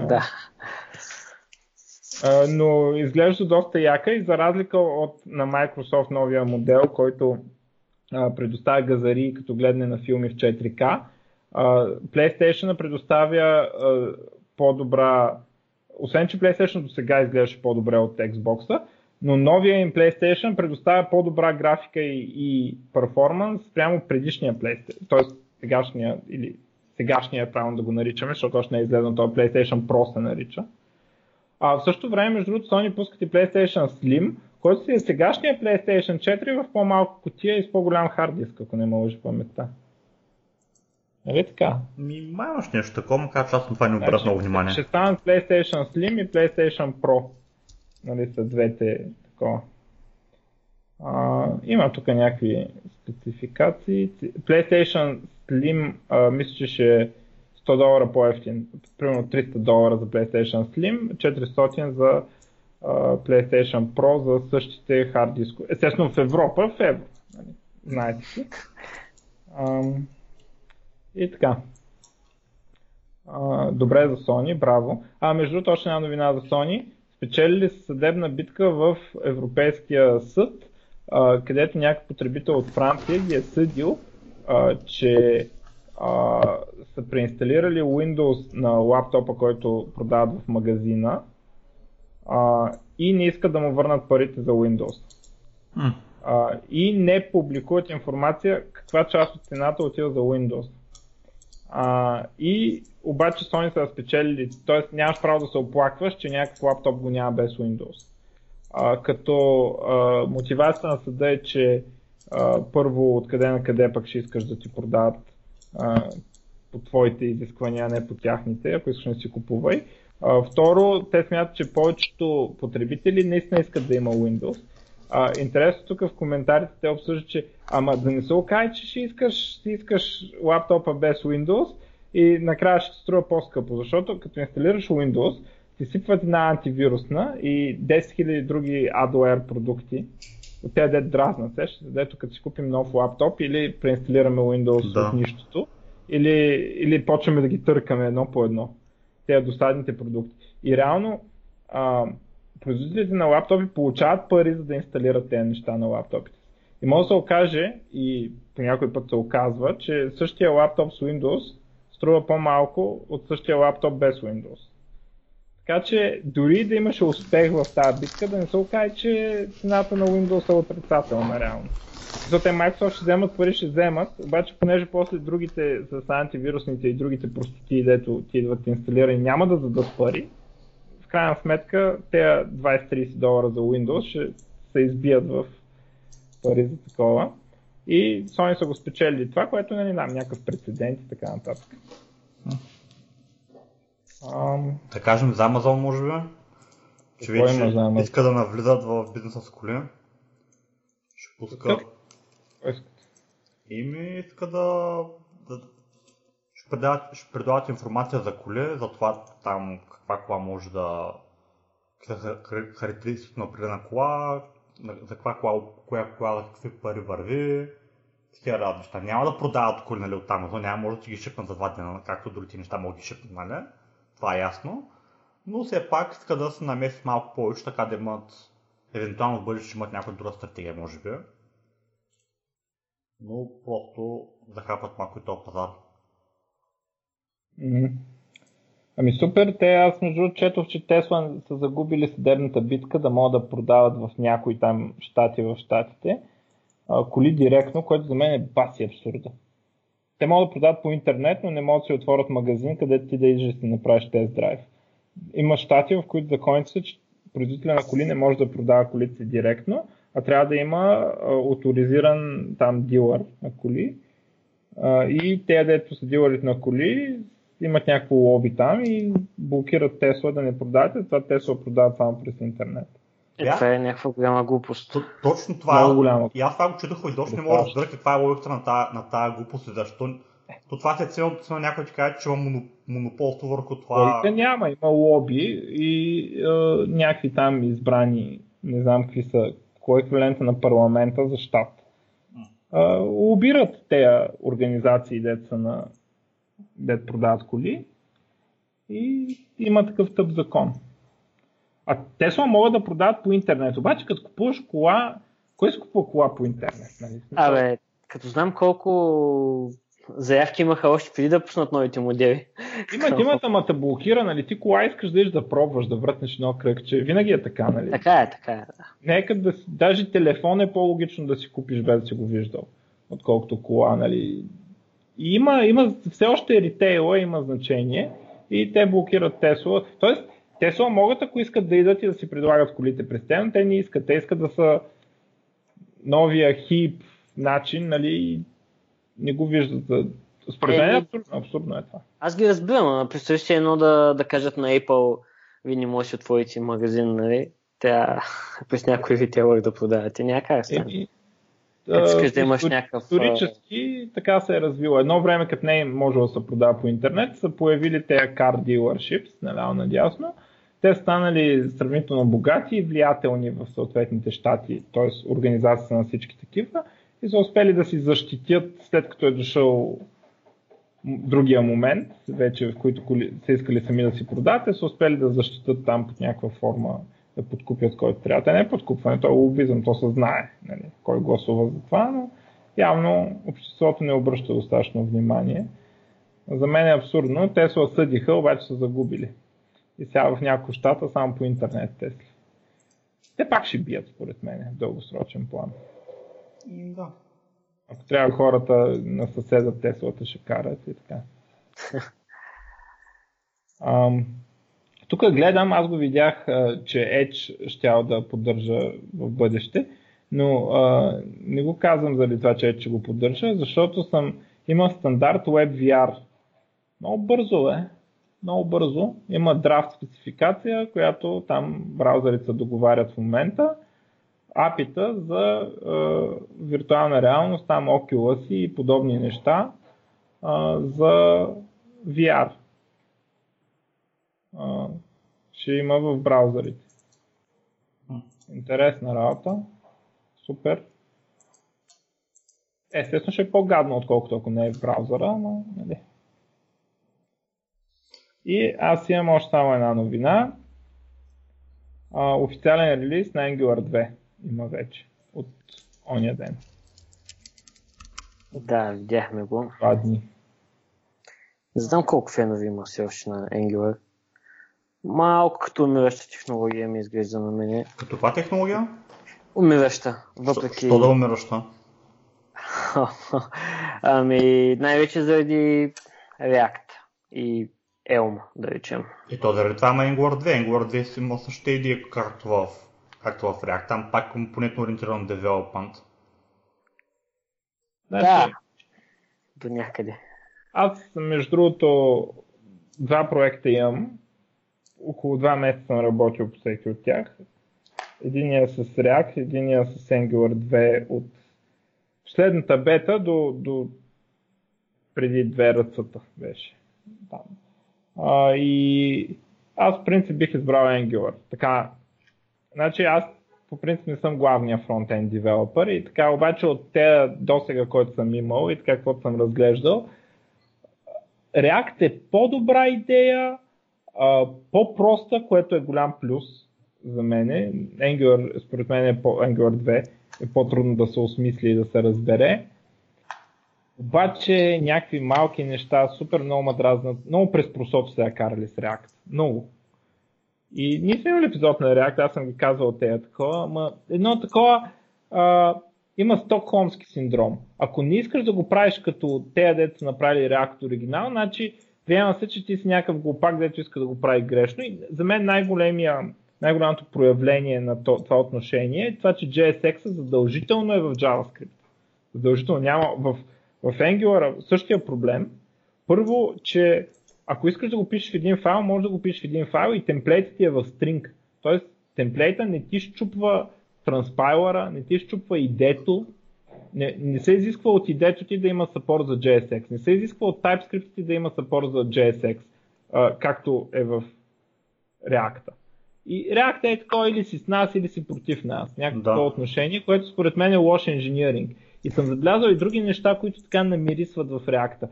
Да. Но изглежда доста яка и за разлика от на Microsoft новия модел, който предоставя газари като гледане на филми в четири К, PlayStation предоставя по-добра, освен че PlayStation до сега изглеждаше по-добре от Xbox-а, но новия им PlayStation предоставя по-добра графика и, и перформанс прямо предишния PlayStation, т.е. сегашния или сегашния е правилно да го наричаме, защото още не е изгледано това PlayStation Pro се нарича. А в същото време, между другото, Sony пускат и PlayStation Slim, който си е сегашния PlayStation четири в по-малка кутия и с по-голям хард диск, ако не ме лъжи паметта. Нали така? Ми, май имаш нещо такова, макар че аз на това не обръщам много внимание. Ще станат PlayStation Slim и PlayStation Pro. Нали са двете такова. А, има тук някакви спецификации. PlayStation Slim, а, мисля, че ще е сто долара по-евтин. Примерно триста долара за PlayStation Slim, четиристотин за uh, PlayStation Pro за същите хард дискове. Естествено в Европа, в евро. Знаете си. Uh, и така. Uh, добре за Sony, браво. А между другото, още една новина за Sony. Спечелили съдебна битка в Европейския съд, uh, където някакъв потребител от Франция ги е съдил, uh, че Uh, са преинсталирали Windows на лаптопа, който продават в магазина, uh, и не искат да му върнат парите за Windows. Mm. Uh, и не публикуват информация каква част от цената отива за Windows. Uh, и обаче Sony са спечелили, т.е. нямаш право да се оплакваш, че някакъв лаптоп го няма без Windows. Uh, като uh, мотивацията на съда е, че uh, първо откъде на къде пък ще искаш да ти продават по твоите изисквания, не по тяхните, ако искаш не си купувай. Второ, те смятат, че повечето потребители наистина искат да има Windows. Интересно тук в коментарите те обсъждат, че ама да не се окаже, че ще искаш, ще искаш лаптопа без Windows и накрая ще струва по-скъпо, защото като инсталираш Windows, ти сипват една антивирусна и десет хиляди други адуер продукти. От тези дет дразна се, дето като си купим нов лаптоп или преинсталираме Windows да. От нищото, или, или почваме да ги търкаме едно по едно, тези досадните продукти. И реално а, производителите на лаптопи получават пари, за да инсталират тези неща на лаптопите. И може да се окаже, и по някой път се оказва, че същия лаптоп с Windows струва по-малко от същия лаптоп без Windows. Така че дори да имаше успех в тази битка, да не се окаже, че цената на Windows е отрицателна реално. Защото те Microsoft ще вземат пари, ще вземат, обаче понеже после другите с антивирусните и другите простоти, дето ти идват инсталирани, няма да дадат пари, в крайна сметка те двайсет до трийсет долара за Windows ще се избият в пари за такова. И Sony са го спечели това, което не знам, някакъв прецедент и така нататък. Um, да кажем за Amazon, може би, че вече иска да навлизат в бизнеса с коли. Ще пускат. Ими иска да, да ще, предават, ще предават информация за коли, за това там каква кола може да характеристиката на определена кола, за каква кола, коя кола, за какви пари върви. Такива радваща. Няма да продават коли, нали, от Amazon, няма може да ти ги шипнат за два дена, както другите неща могат да ги шипнат, нали? Това е ясно, но все пак иска да се намесят малко повече, така да имат, евентуално в бъдеще имат някаква друга стратегия, може би. Но просто захапват малко и този пазар. Mm-hmm. Ами супер, те аз между четох, че Тесла са загубили съдебната битка да могат да продават в някои там щати в щатите коли директно, което за мен е баси абсурда. Те могат да продават по интернет, но не могат да си отворят магазин, където ти да идеш да си направиш тест драйв. Има щати, в които законите са, че производителя на коли не може да продава колите си директно, а трябва да има оторизиран там дилър на коли. И те, дето са дилърите на коли, имат някакво лоби там и блокират Тесла да не продават, затова Тесла продават само през интернет. Е, това е някаква голяма глупост. Точно това е голяма. И аз това го четох и изобщо не мога да разбера каква е логиката на, на тази глупост. Защо? То това се цена на някой ти каже, че има моно, монополство върху това. Логика няма, има лоби и е, някакви там избрани, не знам какви са, кой е еквивалента на парламента за щат. Е, лобират тези организации, дето са на дето продават коли и има такъв тъп закон. А Тесла могат да продават по интернет, обаче като купуваш кола, кой си купува кола по интернет? Нали? Абе, като знам колко заявки имаха още преди да пуснат новите модели. Имат, имат, ама те блокира, нали, ти кола искаш да иш да пробваш, да вратнеш едно кръгче, винаги е така, нали? Така е, така е. Нека да, даже телефон е по-логично да си купиш без да си го виждал, отколкото кола, нали? И има, има все още ритейла, има значение и те блокират Тесла, тоест Тесла могат, ако искат да идат и да си предлагат колите през те, но те не искат. Те искат да са новия хип начин, нали, не го виждат. Според мен е, абсурдно, абсурдно е това. Аз ги разбирам, а представи си едно да, да кажат на Apple, ви не можеш отворите магазин, нали, тя през някой витейлър да продавате, някак стане. Като искаш да имаш някакъв... Исторически така се е развило. Едно време, като не е можело да се продава по интернет, са появили тези car dealerships, наляво надясно. Те станали сравнително богати и влиятелни в съответните щати, т.е. организацията на всички такива, и са успели да си защитят, след като е дошъл другия момент, вече в който са искали сами да си продават, те са успели да защитат там под някаква форма, да подкупят който трябва. Те не е подкупване, то е лобизъм, то се знае, нали, кой гласува за това, но явно обществото не обръща достатъчно внимание. За мен е абсурдно, те се осъдиха, обаче са загубили. И сега в някои щата само по интернет Тесли. Те пак ще бият, според мен, в дългосрочен план. Да. Ако трябва хората на съседа Теслата ще карат и така. Ам, тук гледам, аз го видях, че Edge щял да поддържа в бъдеще, но а, не го казвам заради това, че Edge ще го поддържа, защото съм, има стандарт WebVR. Много бързо е. Много бързо. Има драфт спецификация, която там браузърите се договарят в момента. ей пи ай-та за е, виртуална реалност, там Oculus и подобни неща е, за ви ар. Е, ще има в браузърите. Интересна работа. Супер. Естествено ще е по-гадно, отколкото ако не е в браузъра, но нали. И аз имам още само една новина. А, официален релиз на Angular две има вече от ония ден. Да, видяхме го. Два дни. Не знам колко фенове има все още на Angular. Малко като умираща технология ми изглежда на мене. Като каква технология? Умираща. Въпреки... Що да умираща? Ами най-вече заради React и Елма, да речем. И то заради това има Angular две. Angular две си има същата идея, както в, както в React. Там пак компонентно ориентиран девелопмент. Да, да. До някъде. Аз, между другото, два проекта имам. Около два месеца съм работил по всеки от тях. Единият с React, единият с Angular две от последната бета до, до преди две ръцата беше. Там. Uh, и аз по принцип бих избрал Angular. Така, значи аз по принцип не съм главния фронтенд девелопър и така, обаче от те досега, който съм имал и така, каквото съм разглеждал, React е по-добра идея, uh, по-проста, което е голям плюс за мене. Angular, според мен е по, Angular две е по-трудно да се осмисли и да се разбере. Обаче някакви малки неща, супер много ма дразнат, много през просото сега карали с React. Много. И ние сме имали епизод на React, аз съм ги казвал тея такова, ама едно такова а, има стокхолмски синдром. Ако не искаш да го правиш като тея, дето са направили React оригинал, значи приема се, че ти си някакъв глупак, дето иска да го прави грешно. И за мен най-голямото проявление на това отношение е това, че джей ес екс задължително е в JavaScript. Задължително няма в В Angular същия проблем. Първо, че ако искаш да го пишеш в един файл, може да го пишеш в един файл и темплейтът ти е в стринг. Тоест, темплейта не ти щупва транспайлера, не ти щупва идето. Не, не се изисква от идето ти да има съпорт за джей ес екс. Не се изисква от TypeScript ти да има съпорт за джей ес екс, а, както е в React-а. И React е такова или си с нас, или си против нас. Някакво да. Отношение, което според мен е лош инжиниринг. И съм забелязал и други неща, които така намирисват в React-а.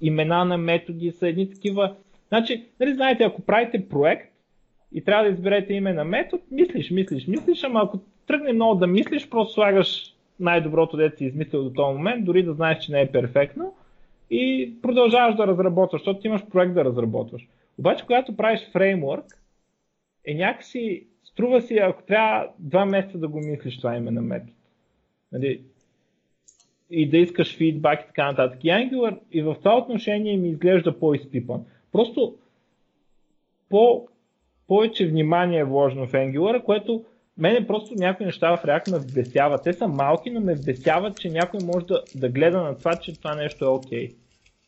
Имена на методи са едни такива... Значи, нали знаете, ако правите проект и трябва да изберете име на метод, мислиш, мислиш, мислиш, ама ако тръгне много да мислиш, просто слагаш най-доброто, дето си измислил до този момент, дори да знаеш, че не е перфектно и продължаваш да разработваш, защото ти имаш проект да разработваш. Обаче, когато правиш фреймворк, е някакси, струва си, ако трябва два месеца да го мислиш това име на метод. Нали... и да искаш фидбак и така нататък. И Angular и в това отношение ми изглежда по-изпипан. Просто по, повече внимание е вложено в Angular, което мене просто някои неща в React ме вбесяват. Те са малки, но ме вбесяват, че някой може да, да гледа на това, че това нещо е окей. Okay.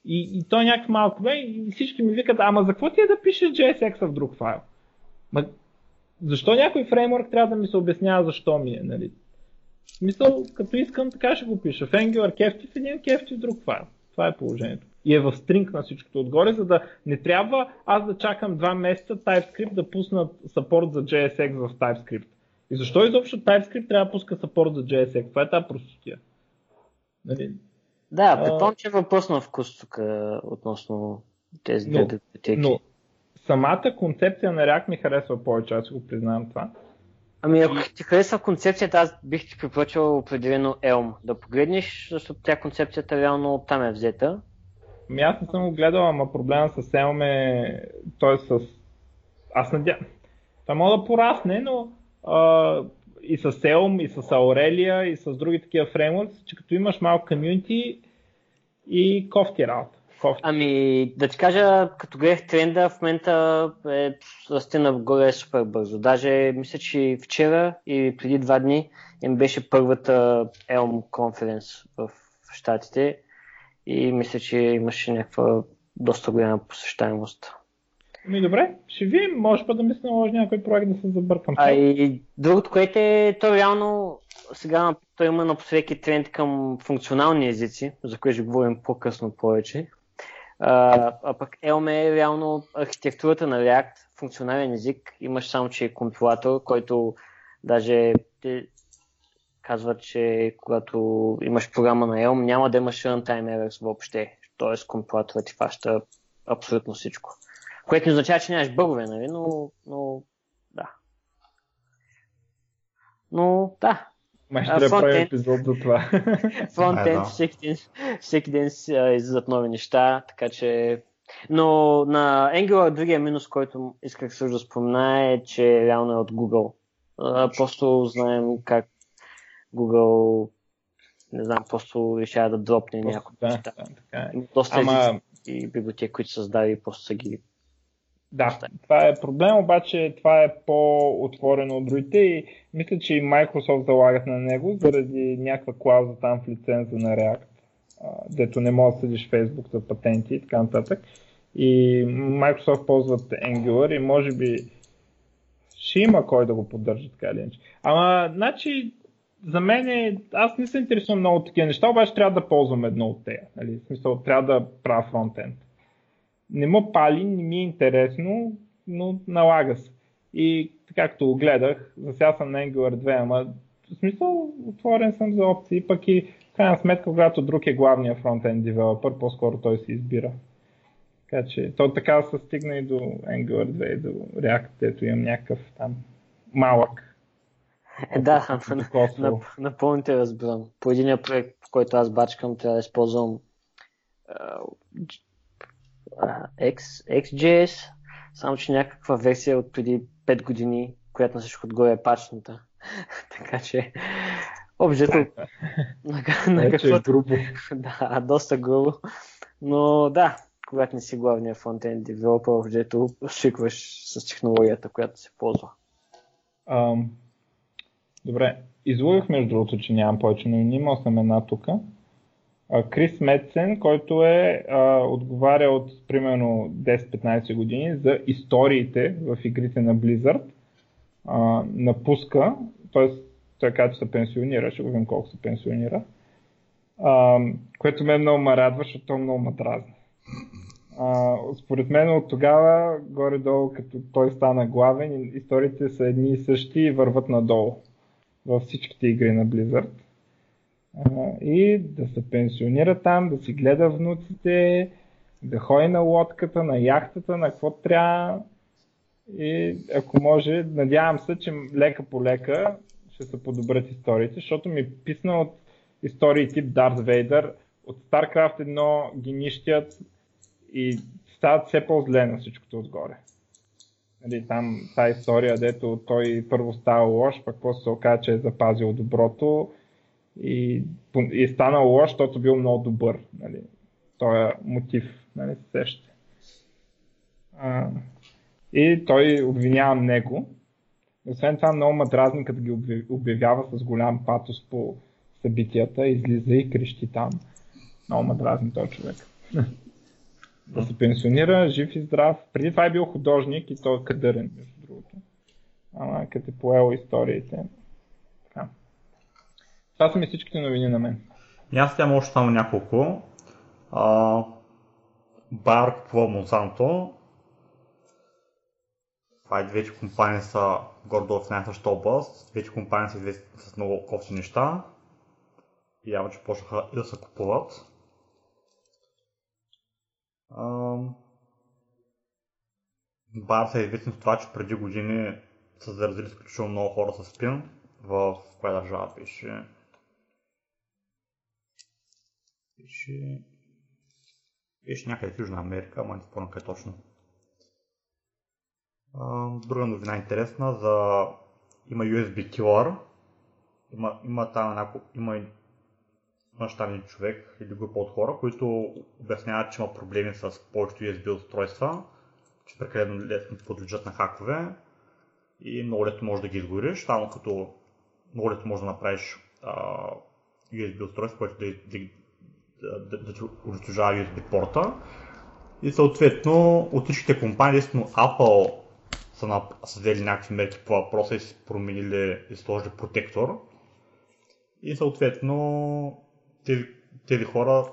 И, и то е някакъв малък проблем и всички ми викат, ама за какво ти е да пишеш джей ес екс в друг файл? Ма, защо някой фреймворк трябва да ми се обяснява защо ми е, нали? В смисъл, като искам, така ще го пиша. В Angular кефти в един, кефти в друг файл. Това е положението. И е в стринг на всичкото отгоре, за да не трябва аз да чакам два месеца TypeScript да пуснат support за джей ес екс в TypeScript. И защо изобщо TypeScript трябва да пуска support за джей ес екс? Това е тази простотия. Нали? Да, предполагам, че е въпрос на вкус тук относно тези две библиотеки. Но самата концепция на React ми харесва повече, аз го признавам това. Ами ако ти харесва концепцията, аз бих ти препоръчал определено Елм. Да погледнеш, защото тя концепцията реално оттам е взета. Ами аз не съм го гледал, ама проблема с Елм е... Той е с... Аз надявам. Това мога да порасне, но... А... и с Elm, и с Aurelia, и с други такива фреймворци, че като имаш малко комьюнити и кофти работа. Кофти. Ами да ти кажа, като гледах тренда, в момента е, растена горе е супер бързо. Даже мисля, че вчера и преди два дни им беше първата Elm конференц в щатите и мисля, че имаше някаква доста голяма посещаемост. Ми добре, ще видим, може па да мисля наложи някой проект да се забъркам. А и другото, което е, то реално сега той има напосреки тренд към функционални езици, за които ще говорим по-късно повече. А, а пък Elm е реално архитектурата на React, функционален език, имаш само, че е компилатор, който даже те казват, че когато имаш програма на Elm, няма да имаш runtime errors въобще, т.е. компилаторът ти фаща абсолютно всичко. Което не означава, че нямаш бъгове, нали, но, но да. Но да. Май ще трябва да правим епизод до това. Фронтенд всеки, всеки ден излизат нови неща, така че... Но на Angular другия минус, който исках също да спомена е, че реално е от Google. Просто знаем как Google, не знам, просто решава да дропне някои неща. Доста езици и библиотеки, които създави, просто са ги... Да, това е проблем, обаче това е по-отворено от другите и мисля, че и Microsoft залагат на него заради някаква клауза там в лиценза на React, дето не може да съдиш Facebook за патенти и така нататък. И Microsoft ползват Angular и може би ще има кой да го поддържа така линч. Ама, значи, за мен е, аз не се интересувам много от такива неща, обаче трябва да ползвам едно от тея. Нали? В смисъл, трябва да правя фронтенд. Не му пали, не ми е интересно, но налага се. И както го гледах, за сега съм на Angular две, ама в смисъл отворен съм за опции, пък и в крайна сметка, когато друг е главният фронтенд девелопър, по-скоро той се избира. Така че, то така се стигна и до Angular две и до React, ето имам някакъв там малък. Е, да, напълно те разбирам. По един проект, по който аз бачкам, трябва да използвам Uh, X, X.js, само че някаква версия от преди пет години, която на всичко отгоре е пачната. Така че, обжето, на, на какво... Е грубо. Да, доста грубо. Но да, когато не си главния фронтенд девелопър, обжето шикваш с технологията, която се ползва. Um, добре, излъгах между другото, че нямам повече, но имал съм една тука. Крис Медсен, който е а, отговаря от примерно десет-петнайсет години за историите в игрите на Blizzard, а, напуска, т.е. той каза, че се пенсионира, ще го видим колко се пенсионира, а, което мен много ме радва, защото той много ме дразни. А, според мен от тогава, горе-долу, като той стана главен, историите са едни и същи и върват надолу във всичките игри на Blizzard. И да се пенсионира там, да си гледа внуците, да ходи на лодката, на яхтата, на какво трябва. И ако може, надявам се, че лека по лека ще се подобрят историите, защото ми писна от истории тип Дарт Вейдър, от StarCraft едно ги нищят и стават все по-зле на всичкото отгоре. Нали, там тази история, дето той първо става лош, пък после се оказа, че е запазил доброто. И, и станал лош, защото бил много добър. Нали, той е мотив, нали, се сеща. А, и той обвинява него. Освен това, много ме дразни, като ги обявява с голям патос по събитията, излиза и крещи там. Много ме дразни този човек. Да се пенсионира, жив и здрав. Преди това е бил художник и той е кадърен, между другото. Ама като е поел историите. Това са ми всичките новини на мен. И аз тя още само няколко. А, Байер купува Монсанто. Това е вече компания са гордо в най-същата област. Вече компания са известни с много кофти неща. И явно, че почнаха и да се купуват. Байер са известни с това, че преди години са заразили изключително много хора с СПИН. В коя държава беше? Беше... Беше някъде в Южна Америка, ама не спомням къде точно. А, друга новина интересна за... Има ю ес би killer. Има, има там една... Има мащабен човек или група от хора, които обясняват, че има проблеми с повечето ю ес би устройства, че прекалено лесно подлежат на хакове и много лесно можеш да ги изгориш, само като много лесно можеш да направиш а, ю ес би устройство, което да, да, да, да ти унищожава ю ес би порта. И съответно от всичките компании, единствено Apple са, на, са взели някакви мерки по въпроса и са променили и сложили протектор. И съответно тези, тези хора,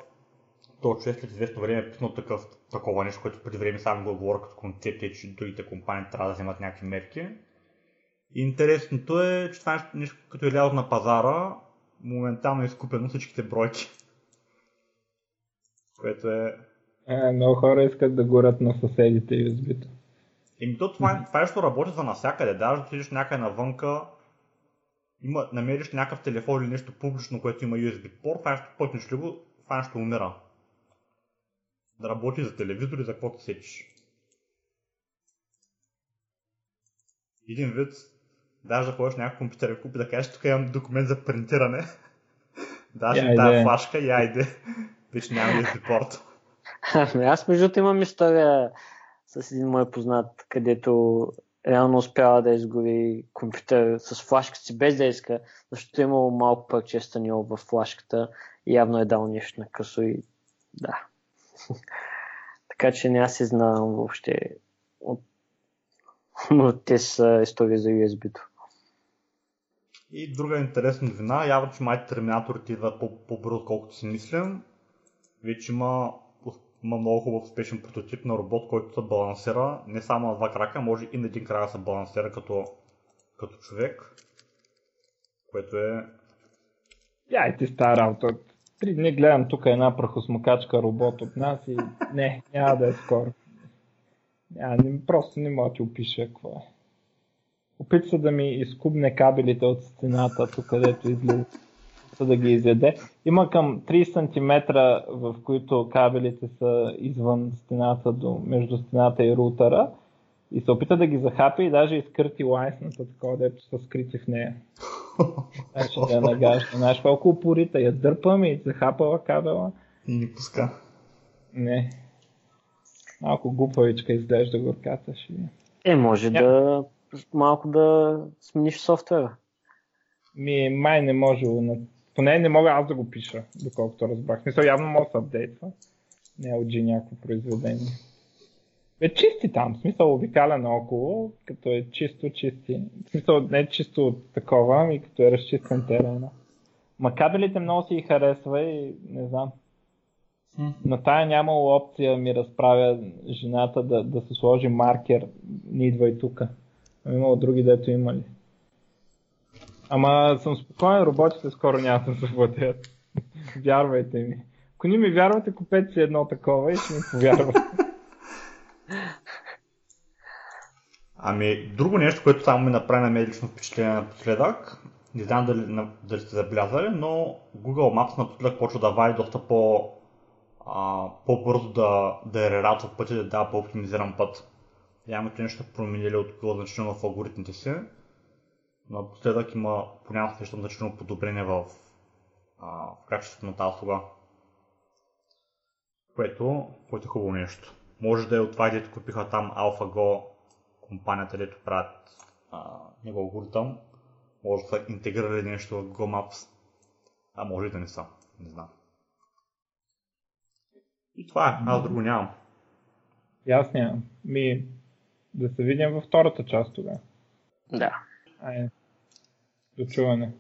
този човек след известно време е писнал такъв, такова нещо, което преди време само го говоря като концепция, че другите компании трябва да вземат някакви мерки. Интересното е, че това нещо, като е лязло на пазара, моментално е изкупено всичките бройки. Което е... Е, много хора искат да горят на съседите и ю ес би-то. Еми то това, това нещо работи за навсякъде, даже да отидеш някъде навънка, има, намериш някакъв телефон или нещо публично, което има ю ес би порт, това нещо пъкнеш ли го, това нещо умира. Да работи за телевизори, за каквото сечеш. Един вид, даже да ходиш някакъв компютър и купи, да кажеш, тук имам документ за принтиране. Даже yeah, тази флашка и айде, вече няма ю ес би порт. Аз междуто имам история с един мой познат, където реално успява да изгори компютър с флашката си без да иска, защото е имало малко парче е станило в флашката и явно е дал нещо на късо и да. Така че не аз изнавам въобще от но те са истории за ю ес би-то. И друга интересна новина, явно, че май терминаторите идват по-бързо, колкото си мислям. Вече има, има много хубав успешен прототип на робот, който се балансира не само на два крака, може и на един крак да се балансира като, като човек. Което е... Яй ти стара работа. Три дни гледам тук една прахосмукачка робот от нас и не, няма да е скоро. А, не, просто не мога да ти опиша какво е. Опитва да ми изкубне кабелите от стената, тук където излиза, за да ги изяде. Има към три сантиметра, в които кабелите са извън стената, до, между стената и рутера. И се опита да ги захапи и даже изкърти лайсната, такова, дето са скрити в нея. Значи да нагажда. Знаеш колко упорита. Я дърпам и захапала кабела. И не пуска. Не. Малко глупавичка изглежда горката ще ви. Е, може yeah. да малко да смениш софтуера. Ми, май не може. Поне не мога аз да го пиша, доколкото разбрах. Мисля, явно мога да се апдейтва. Не отжи някакво произведение. Бе, чисти там, в смисъл обикаля наоколо, като е чисто, чисти. В смисъл не е чисто от такова, ами като е разчистен терена. Ма кабелите много си и харесва и не знам. На тая нямало опция, ми разправя жената да, да се сложи маркер, не идва и тука. Ама имало други, дето имали. Ама съм спокоен, роботите скоро няма да се владеят. Вярвайте ми. Ако не ми вярвате, купете си едно такова и ще ми повярвате. Ами, друго нещо, което само ми направи на мен лично впечатление напоследък, не знам дали, дали сте забелязали, но Google Maps напоследък почва да вади доста по... Uh, по-бързо да, да е рератва пътя, да дава по-оптимизиран път. Явно нещо променили от Google значително в алгоритмите си. Напоследък има понякога срещам значително подобрение в, uh, в качеството на тази услуга. Което, което е хубаво нещо. Може да е от това, дето купиха там AlphaGo, компанията, дето правят uh, него алгоритъм. Може да са интегрирали нещо в Google Maps. А може и да не са, не знам. И това е, аз друго нямам. Аз нямам. Ми, да се видим във втората част тогава. Да. Ай, до чуване.